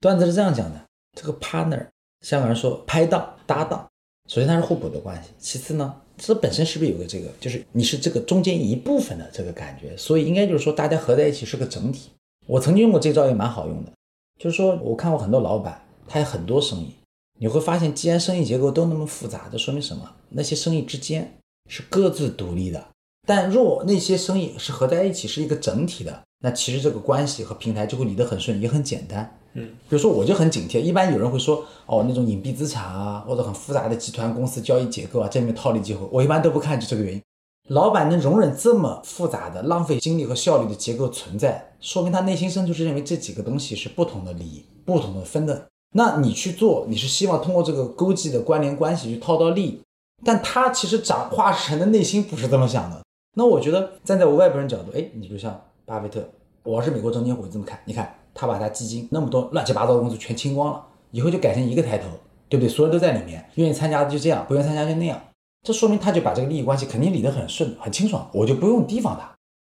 段子是这样讲的，这个 partner 香港人说拍档搭档，首先它是互补的关系，其次呢这本身是不是有个这个就是你是这个中间一部分的这个感觉，所以应该就是说大家合在一起是个整体。我曾经用过这招也蛮好用的，就是说我看过很多老板他有很多生意，你会发现既然生意结构都那么复杂，这说明什么？那些生意之间是各自独立的，但若那些生意是合在一起是一个整体的，那其实这个关系和平台就会理得很顺，也很简单。嗯，比如说我就很警惕，一般有人会说哦，那种隐蔽资产啊，或者很复杂的集团公司交易结构啊，这里面套利机会我一般都不看，就这个原因。老板能容忍这么复杂的浪费精力和效率的结构存在，说明他内心深处是认为这几个东西是不同的利益不同的分的，那你去做你是希望通过这个勾稽的关联关系去套到利益，但他其实长化神的内心不是这么想的。那我觉得站在我外国人角度，哎，你就像巴菲特，我要是美国证监会这么看，你看他把他基金那么多乱七八糟的公司全清光了，以后就改成一个抬头，对不对？所有人都在里面，愿意参加就这样，不愿意参加就那样，这说明他就把这个利益关系肯定理得很顺很清爽，我就不用提防他。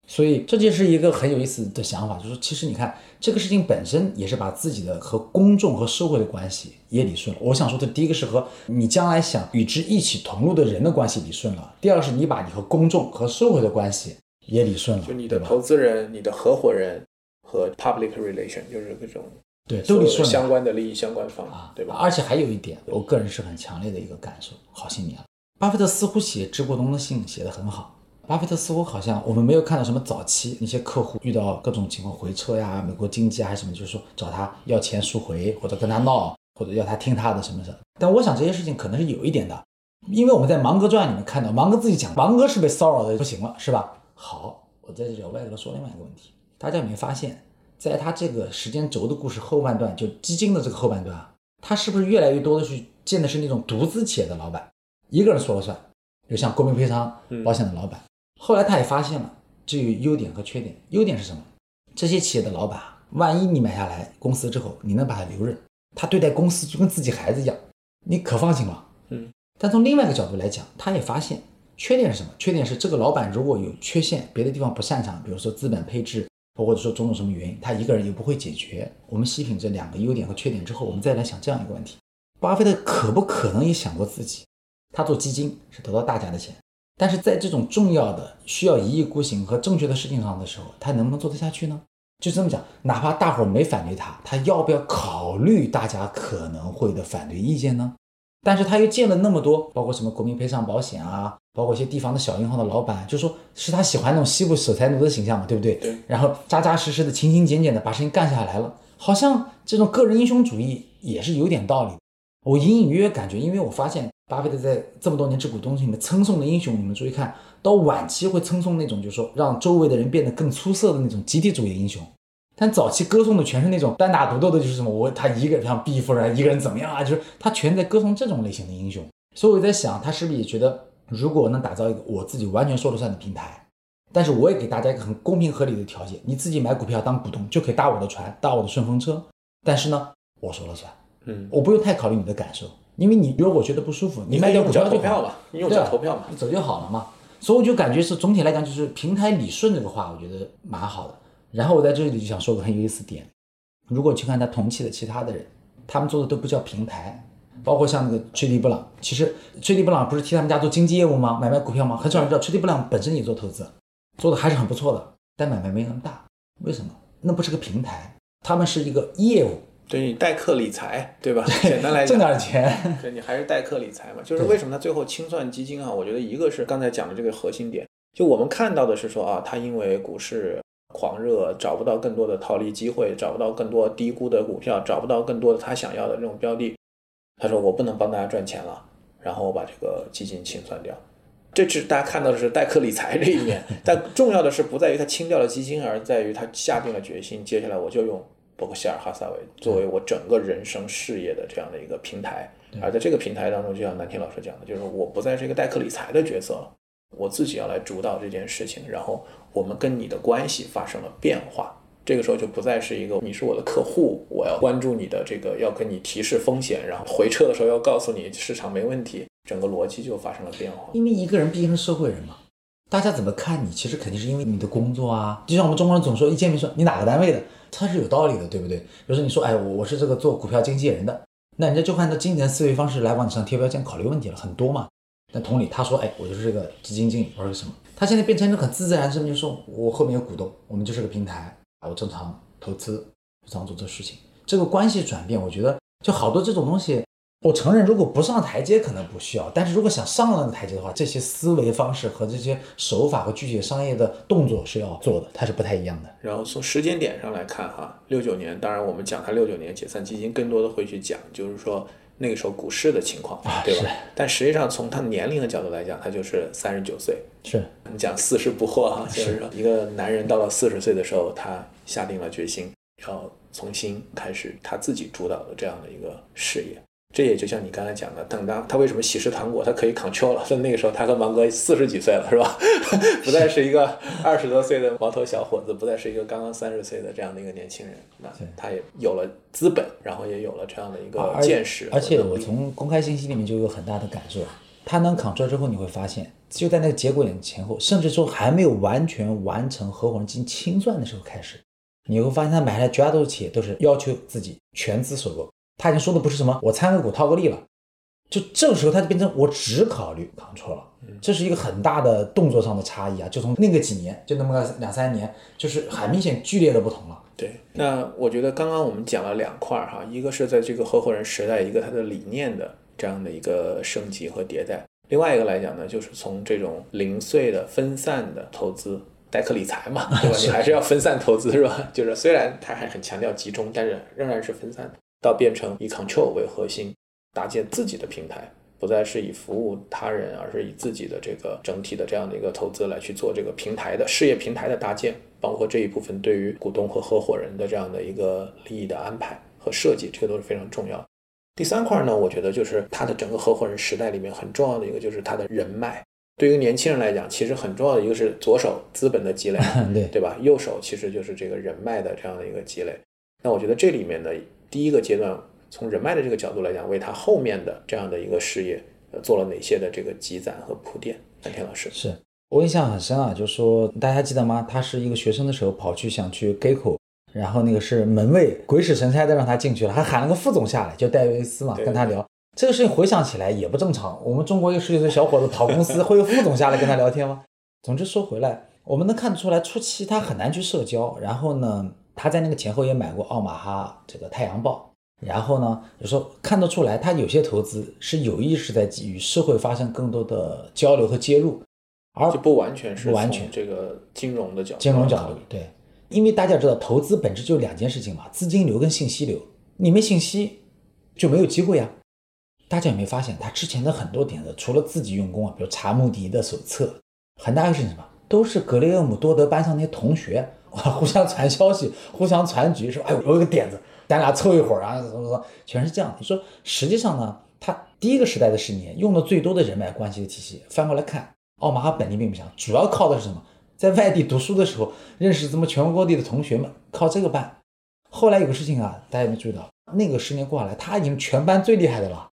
所以这就是一个很有意思的想法，就是其实你看这个事情本身也是把自己的和公众和社会的关系也理顺了。我想说的第一个是和你将来想与之一起同路的人的关系理顺了，第二是你把你和公众和社会的关系也理顺了，就你的投资人你的合伙人和 public relation 就是各种对都理顺了相关的利益相关方，对吧？而且还有一点我个人是很强烈的一个感受，好些年了巴菲特似乎写致股东的信写得很好，巴菲特似乎好像我们没有看到什么早期那些客户遇到各种情况回撤呀，美国经济啊还是什么，就是说找他要钱赎回或者跟他闹或者要他听他的什么什么，但我想这些事情可能是有一点的，因为我们在芒格传里面看到芒格自己讲芒格是被骚扰的不行了，是吧？好，我在这里外头说另外一个问题，大家有没有发现在他这个时间轴的故事后半段，就基金的这个后半段啊，他是不是越来越多的去见的是那种独资企业的老板，一个人说了算，就像国民赔偿保险的老板、嗯、后来他也发现了这有优点和缺点。优点是什么？这些企业的老板万一你买下来公司之后你能把他留任，他对待公司就跟自己孩子一样，你可放心吗？嗯。但从另外一个角度来讲，他也发现缺点是什么？缺点是这个老板如果有缺陷，别的地方不擅长，比如说资本配置或者说种种什么原因，他一个人也不会解决。我们细品这两个优点和缺点之后，我们再来想这样一个问题，巴菲特可不可能也想过自己？他做基金是得到大家的钱，但是在这种重要的需要一意孤行和正确的事情上的时候，他能不能做得下去呢？就这么讲，哪怕大伙没反对他，他要不要考虑大家可能会的反对意见呢？但是他又借了那么多，包括什么国民赔偿保险啊，包括一些地方的小银行的老板，就说是他喜欢那种西部守财奴的形象嘛，对不对？对。然后扎扎实实的、勤勤俭俭的把事情干下来了，好像这种个人英雄主义也是有点道理的。我隐隐约约感觉，因为我发现巴菲特在这么多年持股东西里面称颂的英雄，你们注意看到晚期会称颂那种就是说让周围的人变得更出色的那种集体主义的英雄。但早期歌颂的全是那种单打独斗的，就是什么我他一个人像毕义夫人一个人怎么样啊，就是他全在歌颂这种类型的英雄。所以我在想，他是不是也觉得如果我能打造一个我自己完全说了算的平台，但是我也给大家一个很公平合理的条件，你自己买股票当股东就可以搭我的船，搭我的顺风车，但是呢我说了算，嗯，我不用太考虑你的感受，因为你如果觉得不舒服，你卖掉股票就好了，你用脚投票嘛，你走就好了嘛。所以我就感觉是总体来讲，就是平台理顺这个话我觉得蛮好的。然后我在这里就想说个很有意思点，如果去看他同期的其他的人，他们做的都不叫平台，包括像那个崔迪布朗，其实崔迪布朗不是替他们家做经纪业务吗？买卖股票吗？很少人知道崔迪布朗本身也做投资，做的还是很不错的，但买卖没那么大。为什么？那不是个平台，他们是一个业务，对你代客理财，对吧？对，简单来讲挣点钱，对你还是代客理财嘛。就是为什么他最后清算基金啊？我觉得一个是刚才讲的这个核心点，就我们看到的是说啊，他因为股市狂热找不到更多的套利机会，找不到更多低估的股票，找不到更多的他想要的这种标的，他说我不能帮大家赚钱了，然后我把这个基金清算掉。这是大家看到的是代客理财这一面，但重要的是不在于他清掉了基金，而在于他下定了决心，接下来我就用伯克希尔哈撒韦作为我整个人生事业的这样的一个平台。而在这个平台当中，就像南天老师讲的，就是我不再是一个代客理财的角色了，我自己要来主导这件事情，然后我们跟你的关系发生了变化。这个时候就不再是一个你是我的客户，我要关注你的这个，要跟你提示风险，然后回撤的时候要告诉你市场没问题，整个逻辑就发生了变化。因为一个人毕竟是社会人嘛，大家怎么看你其实肯定是因为你的工作啊，就像我们中国人总说一见面说你哪个单位的，它是有道理的，对不对？比如说你说哎，我是这个做股票经纪人的，那人家就按照经纪人思维方式来往你上贴标签考虑问题了，很多嘛。但同理他说哎，我就是这个基金经理或者什么，他现在变成一个很自然的身份，就是说我后面有股东，我们就是个平台，我正常投资，正常做这事情。这个关系转变，我觉得就好多这种东西，我承认如果不上台阶可能不需要，但是如果想上那个台阶的话，这些思维方式和这些手法和具体商业的动作是要做的，它是不太一样的。然后从时间点上来看哈，六九年，当然我们讲它六九年解散基金，更多的会去讲就是说那个时候股市的情况，对吧？但实际上从他年龄的角度来讲，他就是三十九岁。是，我们讲四十不惑啊，就是一个男人到了四十岁的时候，他下定了决心，要重新开始他自己主导的这样的一个事业。这也就像你刚才讲的，等到他为什么喜事糖果，他可以 control 了，但那个时候他和芒格四十几岁了，是吧？不再是一个二十多岁的毛头小伙子，不再是一个刚刚三十岁的这样的一个年轻人，那他也有了资本，然后也有了这样的一个见识。而且我从公开信息里面就有很大的感受，他能 control 之后，你会发现就在那个节骨眼前后，甚至说还没有完全完成合伙人进行清算的时候开始，你会发现他买来绝大多数企业都是要求自己全资收购。他已经说的不是什么我参个股套个利了，就这个时候他就变成我只考虑 control 了，这是一个很大的动作上的差异啊，就从那个几年就那么个两三年，就是很明显剧烈的不同了。对，那我觉得刚刚我们讲了两块哈，一个是在这个合伙人时代一个他的理念的这样的一个升级和迭代，另外一个来讲呢，就是从这种零碎的分散的投资代客理财嘛，对吧？你还是要分散投资是吧？就是虽然他还很强调集中，但是仍然是分散的，到变成以 control 为核心，搭建自己的平台，不再是以服务他人，而是以自己的这个整体的这样的一个投资来去做这个平台的事业平台的搭建，包括这一部分对于股东和合伙人的这样的一个利益的安排和设计，这个都是非常重要。第三块呢，我觉得就是他的整个合伙人时代里面很重要的一个就是他的人脉。对于年轻人来讲，其实很重要的一个是左手资本的积累，对，对吧？右手其实就是这个人脉的这样的一个积累。那我觉得这里面呢，第一个阶段从人脉的这个角度来讲，为他后面的这样的一个事业做了哪些的这个积攒和铺垫？南天老师，是我印象很深啊，就是说大家记得吗？他是一个学生的时候跑去想去 GEICO， 然后那个是门卫鬼使神差的让他进去了，还喊了个副总下来，就戴维斯嘛，跟他聊这个事情，回想起来也不正常。我们中国一个十九岁小伙子跑公司，会有副总下来跟他聊天吗？总之说回来，我们能看得出来初期他很难去社交，然后呢？他在那个前后也买过奥马哈这个太阳报，然后呢，有时候看得出来，他有些投资是有意识在与社会发生更多的交流和接入，而就不完全是从这个金融的角度。金融角度，对，因为大家知道，投资本质就两件事情嘛，资金流跟信息流。你没信息，就没有机会啊。大家有没有发现，他之前的很多点子，除了自己用功啊，比如查穆迪的手册，很大一个事情什么，都是格雷厄姆多德班上那些同学互相传消息，互相传局，说哎，我有个点子。咱俩凑一会儿啊，怎么怎么，全是这样的。你说，实际上呢，他第一个时代的十年用的最多的人脉关系的体系，翻过来看，奥马哈本地并不强，主要靠的是什么？在外地读书的时候认识这么全国各地的同学们，靠这个办。后来有个事情啊，大家有没有注意到？那个十年过来，他已经全班最厉害的了。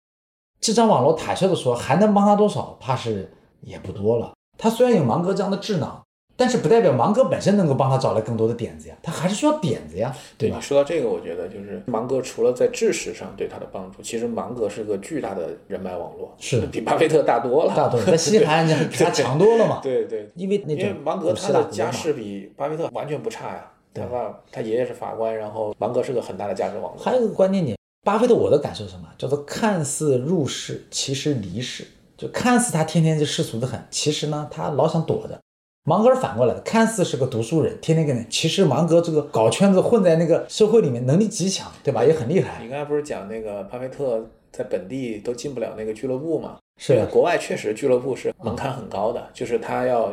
这张网络坦率的说，还能帮他多少？怕是也不多了。他虽然有芒格这样的智囊。但是不代表芒格本身能够帮他找来更多的点子呀，他还是需要点子呀，对吧？你说到这个，我觉得就是芒格除了在知识上对他的帮助，其实芒格是个巨大的人脉网络，是比巴菲特大多了，大多了，在西海岸他强多了嘛。对 对, 对，因为那因为芒格他的家世比巴菲特完全不差呀，他爸他爷爷是法官，然后芒格是个很大的价值网络。还有一个关键点，巴菲特我的感受是什么？叫做看似入世，其实离世，就看似他天天就世俗的很，其实呢他老想躲着。芒格反过来的，看似是个读书人，天天跟人，其实芒格这个搞圈子混在那个社会里面，能力极强，对吧？也很厉害。你刚才不是讲那个巴菲特在本地都进不了那个俱乐部吗？是的，国外确实俱乐部是门槛很高的、嗯、就是他要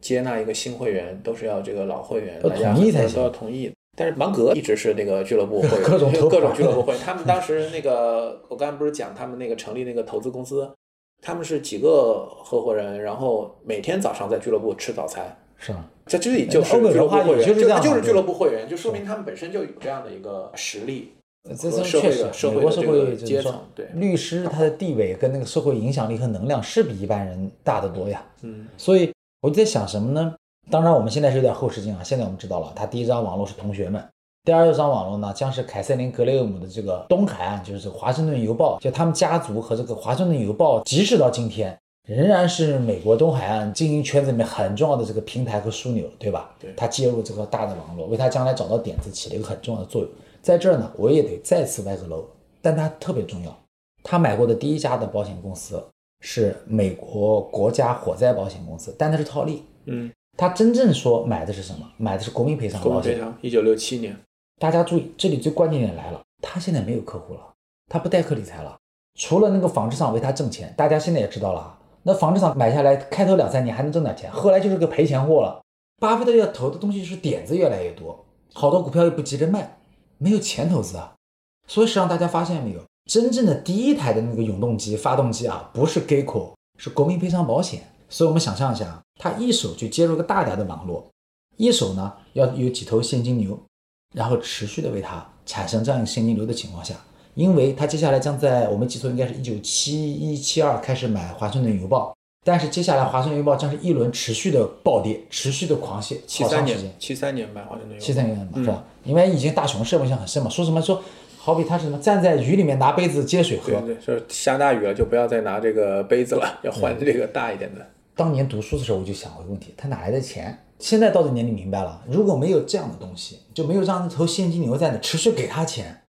接纳一个新会员都是要这个老会员大家同意才行，都要同意。但是芒格一直是那个俱乐部会各种各种俱乐部会他们当时那个我刚才不是讲他们那个成立那个投资公司，他们是几个合伙人，然后每天早上在俱乐部吃早餐，是吗？在这里就是俱乐部会员，就是就是俱乐部会员，就说明他们本身就有这样的一个实力。这是确实，美国社会阶层，对律师他的地位跟那个社会影响力和能量是比一般人大得多呀。嗯，所以我就在想什么呢？当然，我们现在是有点后视镜啊。现在我们知道了，他第一张网络是同学们。第二张网络呢，将是凯瑟琳·格雷厄姆的这个东海岸，就是《华盛顿邮报》，就他们家族和这个《华盛顿邮报》，即使到今天，仍然是美国东海岸精英圈子里面很重要的这个平台和枢纽，对吧？对，他介入这个大的网络，为他将来找到点子起了一个很重要的作用。在这儿呢，我也得再次歪个楼，但他特别重要。他买过的第一家的保险公司是美国国家火灾保险公司，但他是套利。嗯，他真正说买的是什么？买的是国民赔偿保险。国民赔偿，一九六七年。大家注意，这里最关键点来了，他现在没有客户了，他不代客理财了，除了那个纺织厂为他挣钱，大家现在也知道了，那纺织厂买下来开头两三年还能挣点钱，后来就是个赔钱货了。巴菲特要投的东西是点子越来越多，好多股票也不急着卖，没有钱投资啊。所以实际上大家发现没有，真正的第一台的那个永动机发动机啊，不是 G E I C O， 是国民赔偿保险。所以我们想象一下，他一手就接入个大点的网络，一手呢要有几头现金牛，然后持续的为它产生这样一个现金流的情况下，因为它接下来将在我们记错应该是一九七一、七二开始买华盛顿邮报，但是接下来华盛顿邮报将是一轮持续的暴跌，持续的狂泻，好长时间。七三年买华盛顿邮报，七三年买、嗯、是吧？因为已经大熊市影响很深嘛，说什么说好比他是什么站在雨里面拿杯子接水喝，对对，说下大雨了就不要再拿这个杯子了，要换这个大一点的。嗯、当年读书的时候我就想过一个问题，他哪来的钱？现在到这年龄明白了，如果没有这样的东西，就没有让这头现金牛在那持续给他钱，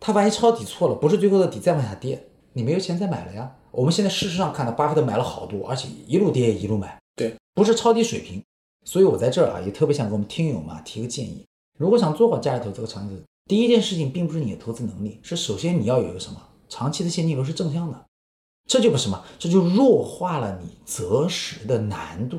他万一抄底错了，不是最后的底再往下跌，你没有钱再买了呀。我们现在事实上看到巴菲特买了好多，而且一路跌一路买，对，不是抄底水平。所以我在这儿啊，也特别想给我们听友嘛提个建议，如果想做好价值投资和长期投资，第一件事情并不是你的投资能力，是首先你要有一个什么长期的现金流是正向的，这就不是什么，这就弱化了你择时的难度。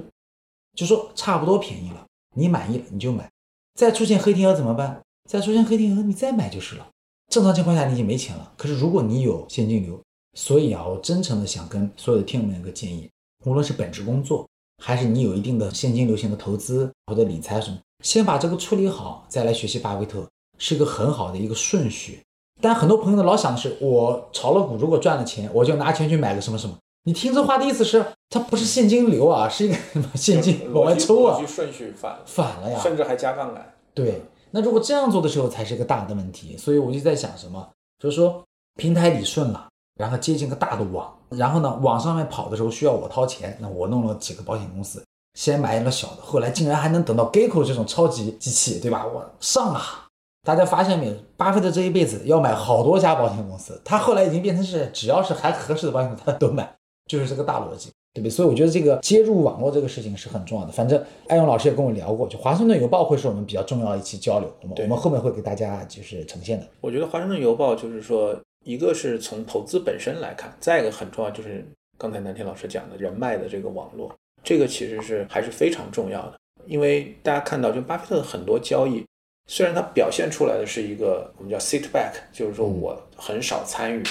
就说差不多便宜了，你满意了你就买，再出现黑天鹅怎么办？再出现黑天鹅你再买就是了。正常情况下你已经没钱了，可是如果你有现金流，所以啊，我真诚的想跟所有的听友们一个建议，无论是本职工作，还是你有一定的现金流型的投资或者理财什么，先把这个处理好，再来学习巴菲特，是一个很好的一个顺序。但很多朋友老想的是，我炒了股如果赚了钱，我就拿钱去买个什么什么。你听这话的意思是，它不是现金流啊，是一个什么现金往外抽啊，逻辑顺序反了反了呀，甚至还加杠杆。对，那如果这样做的时候才是个大的问题。所以我就在想什么，就是说平台理顺了，然后接近个大的网，然后呢网上面跑的时候需要我掏钱，那我弄了几个保险公司，先买了小的，后来竟然还能等到 G E I C O 这种超级机器，对吧？我上啊，大家发现没有？巴菲特这一辈子要买好多家保险公司，他后来已经变成是只要是还合适的保险公司他都买，就是这个大逻辑，对不对？所以我觉得这个接入网络这个事情是很重要的。反正艾勇老师也跟我聊过，就《华盛顿邮报》会是我们比较重要的一期交流，我们我们后面会给大家就是呈现的。我觉得《华盛顿邮报》就是说，一个是从投资本身来看，再一个很重要就是刚才南天老师讲的人脉的这个网络，这个其实是还是非常重要的。因为大家看到，就巴菲特的很多交易。虽然它表现出来的是一个我们叫 sit back， 就是说我很少参与，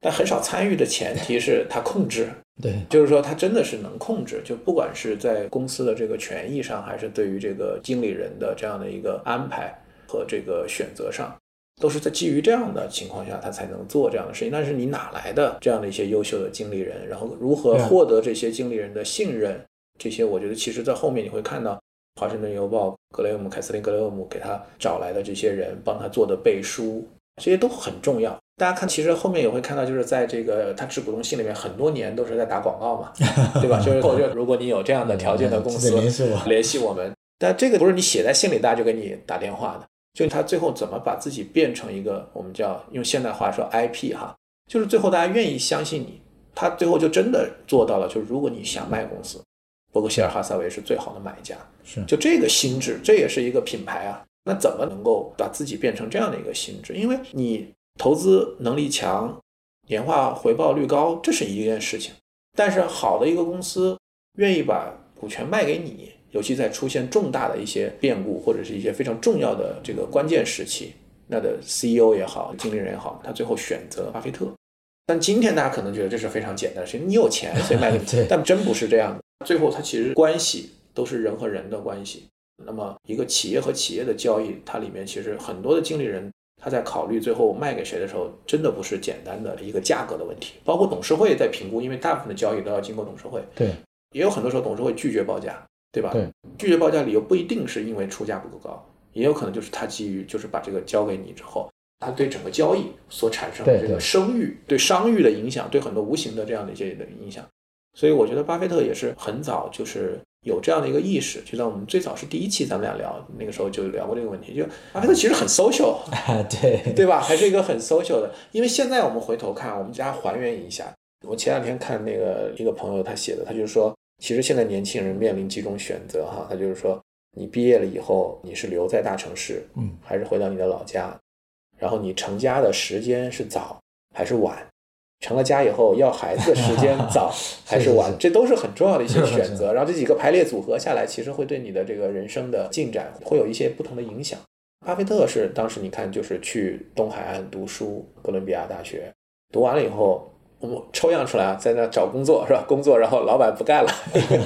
但很少参与的前提是它控制，对，就是说它真的是能控制，就不管是在公司的这个权益上，还是对于这个经理人的这样的一个安排和这个选择上，都是在基于这样的情况下它才能做这样的事情。但是你哪来的这样的一些优秀的经理人，然后如何获得这些经理人的信任，这些我觉得其实在后面你会看到华盛顿邮报格雷厄姆凯瑟琳格雷厄姆给他找来的这些人帮他做的背书，这些都很重要。大家看其实后面也会看到，就是在这个他致股东信里面很多年都是在打广告嘛，对吧？就是就如果你有这样的条件的公司联系我们，但这个不是你写在信里大家就给你打电话的，就他最后怎么把自己变成一个我们叫用现代话说 I P 哈，就是最后大家愿意相信你，他最后就真的做到了，就是如果你想卖公司，伯克希尔哈撒韦是最好的买家，是就这个心智，这也是一个品牌啊。那怎么能够把自己变成这样的一个心智？因为你投资能力强，年化回报率高，这是一件事情。但是好的一个公司愿意把股权卖给你，尤其在出现重大的一些变故或者是一些非常重要的这个关键时期，那的 C E O 也好，经理人也好，他最后选择巴菲特。但今天大家可能觉得这是非常简单的事情，你有钱谁卖给你？但真不是这样的。最后它其实关系都是人和人的关系，那么一个企业和企业的交易，它里面其实很多的经理人他在考虑最后卖给谁的时候，真的不是简单的一个价格的问题，包括董事会在评估，因为大部分的交易都要经过董事会，对，也有很多时候董事会拒绝报价，对吧？对，拒绝报价理由不一定是因为出价不够高，也有可能就是他基于就是把这个交给你之后，它对整个交易所产生的这个声誉， 对, 对, 对商誉的影响，对很多无形的这样的一些的影响。所以我觉得巴菲特也是很早就是有这样的一个意识，就像我们最早是第一期咱们俩聊，那个时候就聊过这个问题，就巴菲特其实很 social， 对对吧？还是一个很 social 的。因为现在我们回头看，我们家还原一下，我前两天看那个一个朋友他写的，他就是说，其实现在年轻人面临几种选择哈，他就是说，你毕业了以后你是留在大城市，嗯，还是回到你的老家，然后你成家的时间是早还是晚？成了家以后要孩子的时间早还是晚是是是，这都是很重要的一些选择，是是是。然后这几个排列组合下来，其实会对你的这个人生的进展会有一些不同的影响。巴菲特是当时你看就是去东海岸读书，哥伦比亚大学读完了以后，我们抽样出来在那找工作，是吧？工作然后老板不干了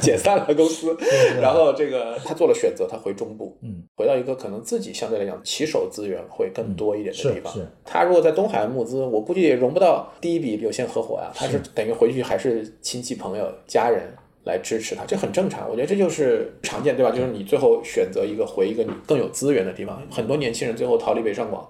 解散了公司然后这个他做了选择，他回中部，嗯，回到一个可能自己相对来讲起手资源会更多一点的地方，嗯，他如果在东海岸募资，我估计也融不到第一笔有限合伙啊，他是等于回去还是亲戚朋友家人来支持他，这很正常。我觉得这就是常见，对吧？就是你最后选择一个回一个你更有资源的地方。很多年轻人最后逃离北上广，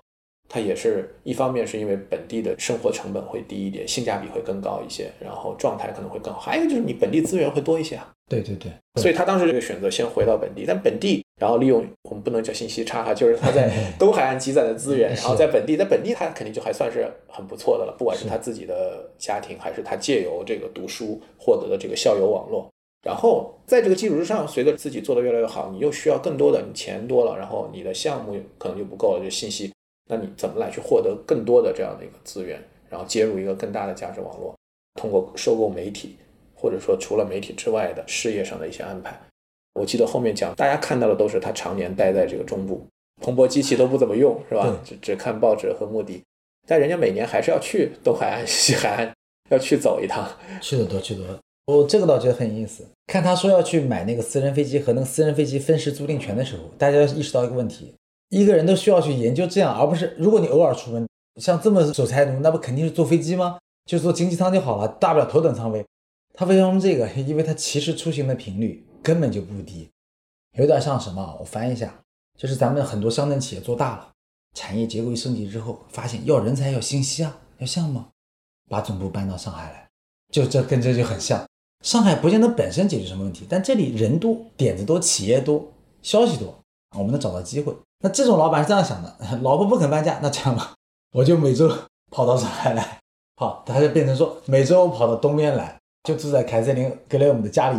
它也是一方面是因为本地的生活成本会低一点，性价比会更高一些，然后状态可能会更好，还有就是你本地资源会多一些啊。对对对，所以他当时这个选择先回到本地，但本地然后利用我们不能叫信息差哈，就是他在东海岸积攒的资源然后在本地，在本地他肯定就还算是很不错的了，不管是他自己的家庭还是他借由这个读书获得的这个校友网络。然后在这个基础之上，随着自己做得越来越好，你又需要更多的，你钱多了，然后你的项目可能就不够了，就信息，那你怎么来去获得更多的这样的一个资源，然后接入一个更大的价值网络，通过收购媒体，或者说除了媒体之外的事业上的一些安排。我记得后面讲，大家看到的都是他常年待在这个中部，彭博机器都不怎么用，是吧？ 只, 只看报纸和目的，但人家每年还是要去东海岸西海岸要去走一趟，去的多去的多。我这个倒觉得很有意思，看他说要去买那个私人飞机和那个私人飞机分时租赁权的时候，大家要意识到一个问题，一个人都需要去研究这样，而不是如果你偶尔出门，像这么守财奴，那不肯定是坐飞机吗？就坐经济舱就好了，大不了头等舱位。他为什么这个？因为他其实出行的频率根本就不低，有点像什么？我翻一下，就是咱们很多乡镇企业做大了，产业结构一升级之后，发现要人才要信息啊，要项目，把总部搬到上海来，就这跟这就很像。上海不见得本身解决什么问题，但这里人多，点子多，企业多，消息多，我们能找到机会。那这种老板是这样想的，老婆不肯搬家，那这样吧，我就每周跑到上海来。好，他就变成说每周跑到东边来，就住在凯瑟琳·格雷厄姆的家里，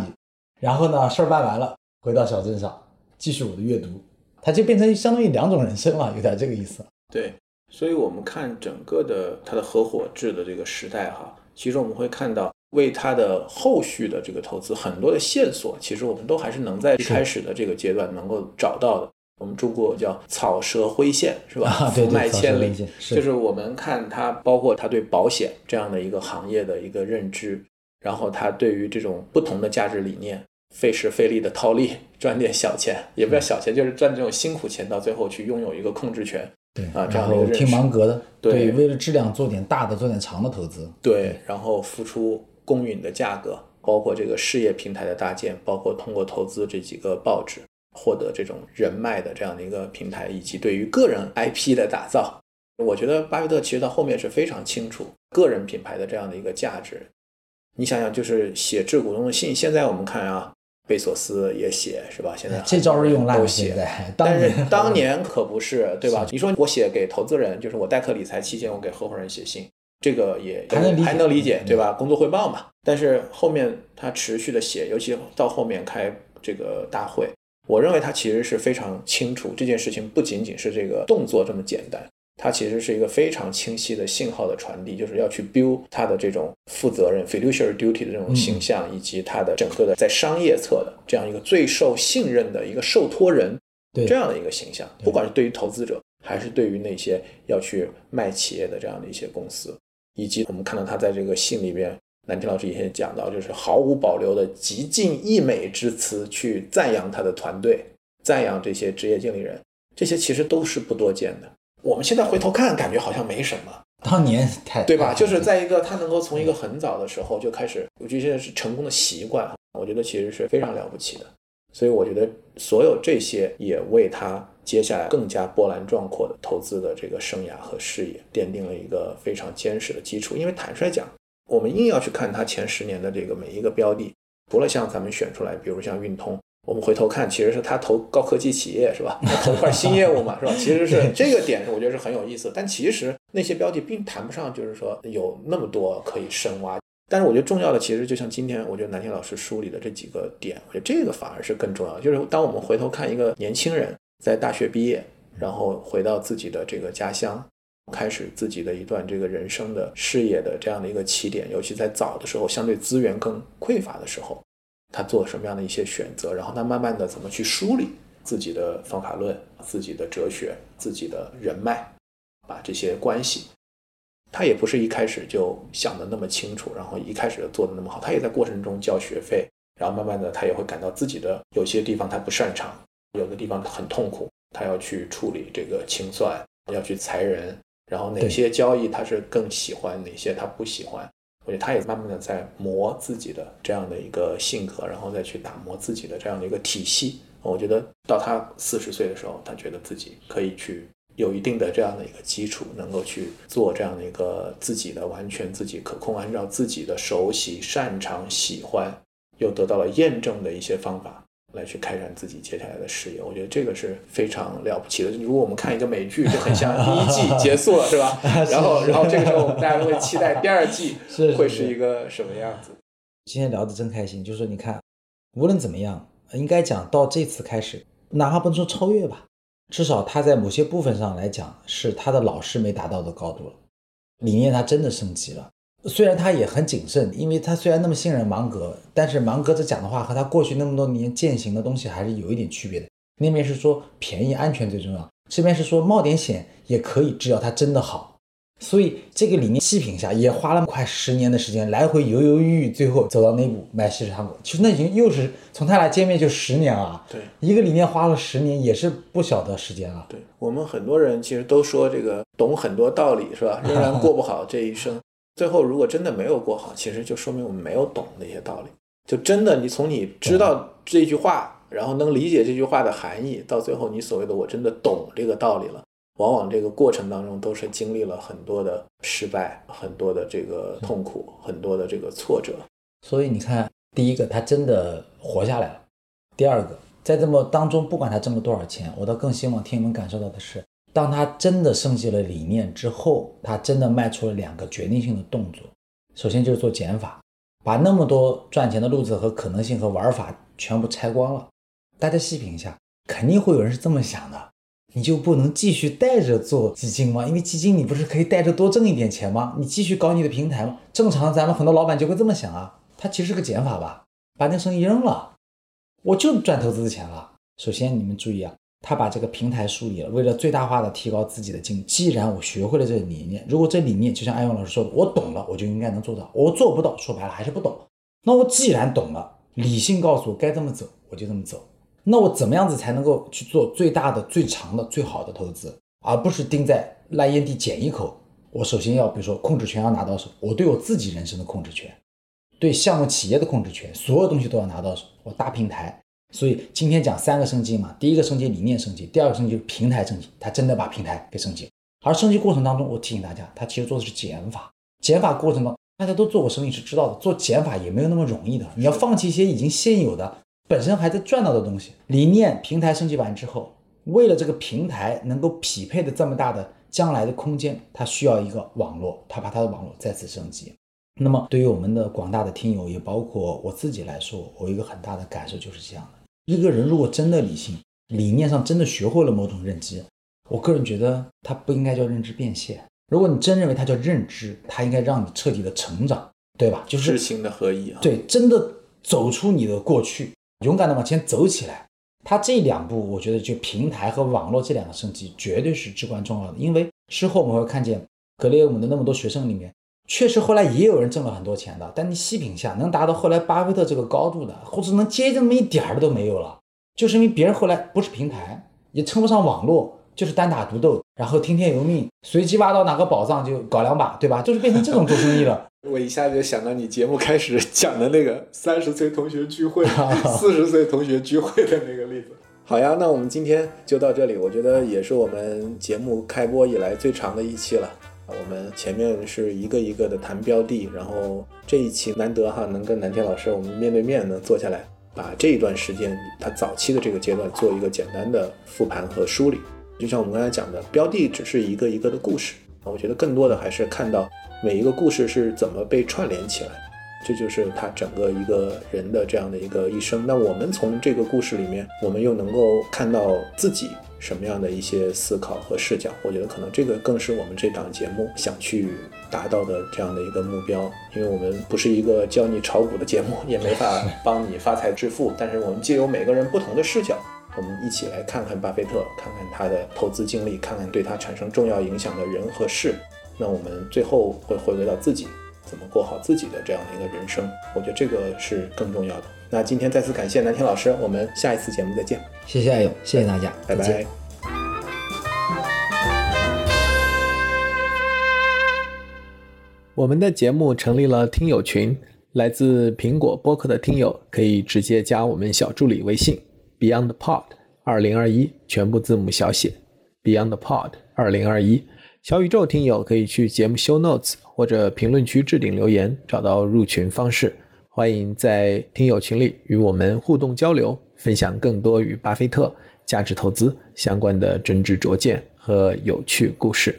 然后呢事儿办完了回到小镇上继续我的阅读。他就变成相当于两种人生了，有点这个意思。对，所以我们看整个的他的合伙制的这个时代哈，其实我们会看到为他的后续的这个投资很多的线索，其实我们都还是能在一开始的这个阶段能够找到的。我们中国叫草蛇灰线是吧？啊、对对，福脉千里，就是我们看他包括他对保险这样的一个行业的一个认知，然后他对于这种不同的价值理念，费时费力的套利，赚点小钱，也不要小钱，就是赚这种辛苦钱，到最后去拥有一个控制权。对啊，这样的一个认识。挺芒格的，对，对，为了质量做点大的，做点长的投资。对，然后付出公允的价格，包括这个事业平台的搭建，包括通过投资这几个报纸获得这种人脉的这样的一个平台，以及对于个人 I P 的打造。我觉得巴菲特其实到后面是非常清楚个人品牌的这样的一个价值。你想想，就是写致股东的信，现在我们看啊，贝索斯也写是吧？现在这招是用烂了，现在。但是当年可不是，对吧？你说我写给投资人，就是我代客理财期间，我给合伙人写信，这个也还能理 解, 还能理解对吧？工作汇报嘛。但是后面他持续的写，尤其到后面开这个大会，我认为他其实是非常清楚这件事情不仅仅是这个动作这么简单，它其实是一个非常清晰的信号的传递，就是要去 build 他的这种负责任 fiduciary duty 的这种形象，以及他的整个的在商业侧的这样一个最受信任的一个受托人这样的一个形象，不管是对于投资者还是对于那些要去卖企业的这样的一些公司。以及我们看到他在这个信里边，南青老师以前讲到，就是毫无保留的极尽溢美之词去赞扬他的团队，赞扬这些职业经理人，这些其实都是不多见的。我们现在回头看感觉好像没什么，当年太对吧，就是在一个他能够从一个很早的时候就开始，我觉得现在是成功的习惯，我觉得其实是非常了不起的。所以我觉得所有这些也为他接下来更加波澜壮阔的投资的这个生涯和事业奠定了一个非常坚实的基础。因为坦率讲，我们硬要去看他前十年的这个每一个标的，除了像咱们选出来比如像运通，我们回头看其实是他投高科技企业是吧，投一块新业务嘛是吧，其实是这个点我觉得是很有意思。但其实那些标的并谈不上就是说有那么多可以深挖，但是我觉得重要的其实就像今天我觉得南青老师梳理的这几个点，我觉得这个反而是更重要的。就是当我们回头看一个年轻人在大学毕业，然后回到自己的这个家乡，开始自己的一段这个人生的事业的这样的一个起点，尤其在早的时候相对资源更匮乏的时候，他做什么样的一些选择，然后他慢慢的怎么去梳理自己的方法论，自己的哲学，自己的人脉，把这些关系，他也不是一开始就想的那么清楚，然后一开始做的那么好，他也在过程中交学费，然后慢慢的他也会感到自己的有些地方他不擅长，有的地方很痛苦，他要去处理这个清算，要去裁人，然后哪些交易他是更喜欢，哪些他不喜欢。我觉得他也慢慢的在磨自己的这样的一个性格，然后再去打磨自己的这样的一个体系。我觉得到他四十岁的时候，他觉得自己可以去有一定的这样的一个基础，能够去做这样的一个自己的完全自己可控，按照自己的熟悉、擅长、喜欢，又得到了验证的一些方法来去开展自己接下来的事业。我觉得这个是非常了不起的。如果我们看一个美剧，就很像第一季结束了是吧，然后然后这个时候我们大家会期待第二季会是一个什么样子。今天聊得真开心，就是你看无论怎么样，应该讲到这次开始，哪怕不能说超越吧，至少他在某些部分上来讲是他的老师没达到的高度了，理念他真的升级了。虽然他也很谨慎，因为他虽然那么信任芒格，但是芒格这讲的话和他过去那么多年践行的东西还是有一点区别的。那边是说便宜安全最重要，这边是说冒点险也可以，只要它真的好。所以这个理念细品下也花了快十年的时间，来回犹犹豫豫，最后走到那步买稀土糖果。其实那已经又是从他俩见面就十年啊，对，一个理念花了十年也是不小的时间啊。对，我们很多人其实都说这个懂很多道理是吧，仍然过不好这一生。最后如果真的没有过好，其实就说明我们没有懂那些道理。就真的你从你知道这句话，然后能理解这句话的含义，到最后你所谓的我真的懂这个道理了，往往这个过程当中都是经历了很多的失败，很多的这个痛苦，很多的这个挫折。所以你看，第一个他真的活下来了，第二个在这么当中，不管它挣了多少钱，我倒更希望听友们感受到的是，当他真的升级了理念之后，他真的迈出了两个决定性的动作。首先就是做减法，把那么多赚钱的路子和可能性和玩法全部拆光了。大家细品一下，肯定会有人是这么想的，你就不能继续带着做基金吗？因为基金你不是可以带着多挣一点钱吗？你继续搞你的平台吗？正常咱们很多老板就会这么想啊，它其实是个减法吧，把那生意扔了，我就赚投资的钱了。首先你们注意啊，他把这个平台梳理了，为了最大化的提高自己的境界。既然我学会了这个理念，如果这理念就像安永老师说的，我懂了，我就应该能做到。我做不到，说白了还是不懂。那我既然懂了，理性告诉我该这么走，我就这么走。那我怎么样子才能够去做最大的、最长的、最好的投资，而不是盯在烂烟蒂捡一口？我首先要，比如说控制权要拿到手，我对我自己人生的控制权，对项目企业的控制权，所有东西都要拿到手。我大平台。所以今天讲三个升级嘛，第一个升级理念升级，第二个升级就是平台升级，他真的把平台给升级。而升级过程当中，我提醒大家，他其实做的是减法。减法过程当中，大家都做过生意是知道的，做减法也没有那么容易的。你要放弃一些已经现有的、本身还在赚到的东西。理念平台升级完之后，为了这个平台能够匹配的这么大的将来的空间，它需要一个网络，它把它的网络再次升级。那么对于我们的广大的听友，也包括我自己来说，我有一个很大的感受就是这样的。一个人如果真的理性，理念上真的学会了某种认知，我个人觉得它不应该叫认知变现。如果你真认为它叫认知，它应该让你彻底的成长，对吧？就是知行的合一、啊、对，真的走出你的过去，勇敢的往前走起来。它这两步，我觉得就平台和网络这两个升级绝对是至关重要的。因为事后我们会看见格雷厄姆的那么多学生里面，确实后来也有人挣了很多钱的，但你细品一下，能达到后来巴菲特这个高度的，或者能接近那么一点儿的都没有了，就是因为别人后来不是平台，也称不上网络，就是单打独斗，然后听天由命，随机挖到哪个宝藏就搞两把，对吧？就是变成这种做生意了。我一下子就想到你节目开始讲的那个三十岁同学聚会、四十岁同学聚会的那个例子。好呀，那我们今天就到这里，我觉得也是我们节目开播以来最长的一期了。我们前面是一个一个的谈标的，然后这一期难得哈，能跟南天老师我们面对面呢坐下来，把这一段时间他早期的这个阶段做一个简单的复盘和梳理。就像我们刚才讲的，标的只是一个一个的故事，我觉得更多的还是看到每一个故事是怎么被串联起来，这就是他整个一个人的这样的一个一生。那我们从这个故事里面，我们又能够看到自己什么样的一些思考和视角，我觉得可能这个更是我们这档节目想去达到的这样的一个目标。因为我们不是一个教你炒股的节目，也没法帮你发财致富，但是我们借由每个人不同的视角，我们一起来看看巴菲特，看看他的投资经历，看看对他产生重要影响的人和事，那我们最后会回归到自己怎么过好自己的这样的一个人生，我觉得这个是更重要的。那今天再次感谢南天老师，我们下一次节目再见。谢谢艾勇，谢谢大家，拜拜。我们的节目成立了听友群，来自苹果播客的听友可以直接加我们小助理微信 beyond pod 二零二一， 全部字母小写 beyond pod 二零二一。小宇宙听友可以去节目 show notes 或者评论区置顶留言找到入群方式，欢迎在听友群里与我们互动交流，分享更多与巴菲特、价值投资相关的真知灼见和有趣故事。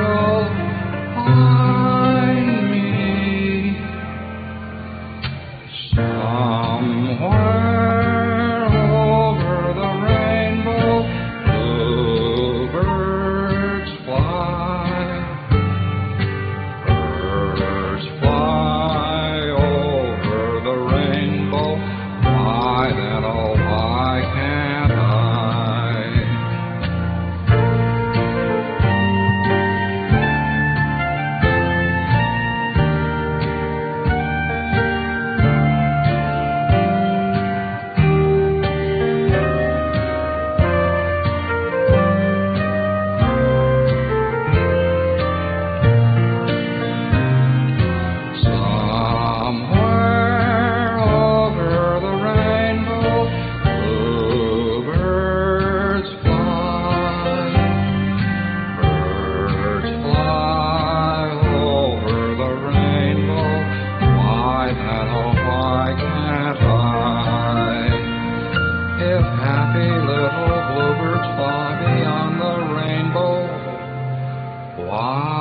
you'll find me, somewhere over the rainbow bluebirds fly, birds fly over the rainbow, why then oh why can't I? Wow.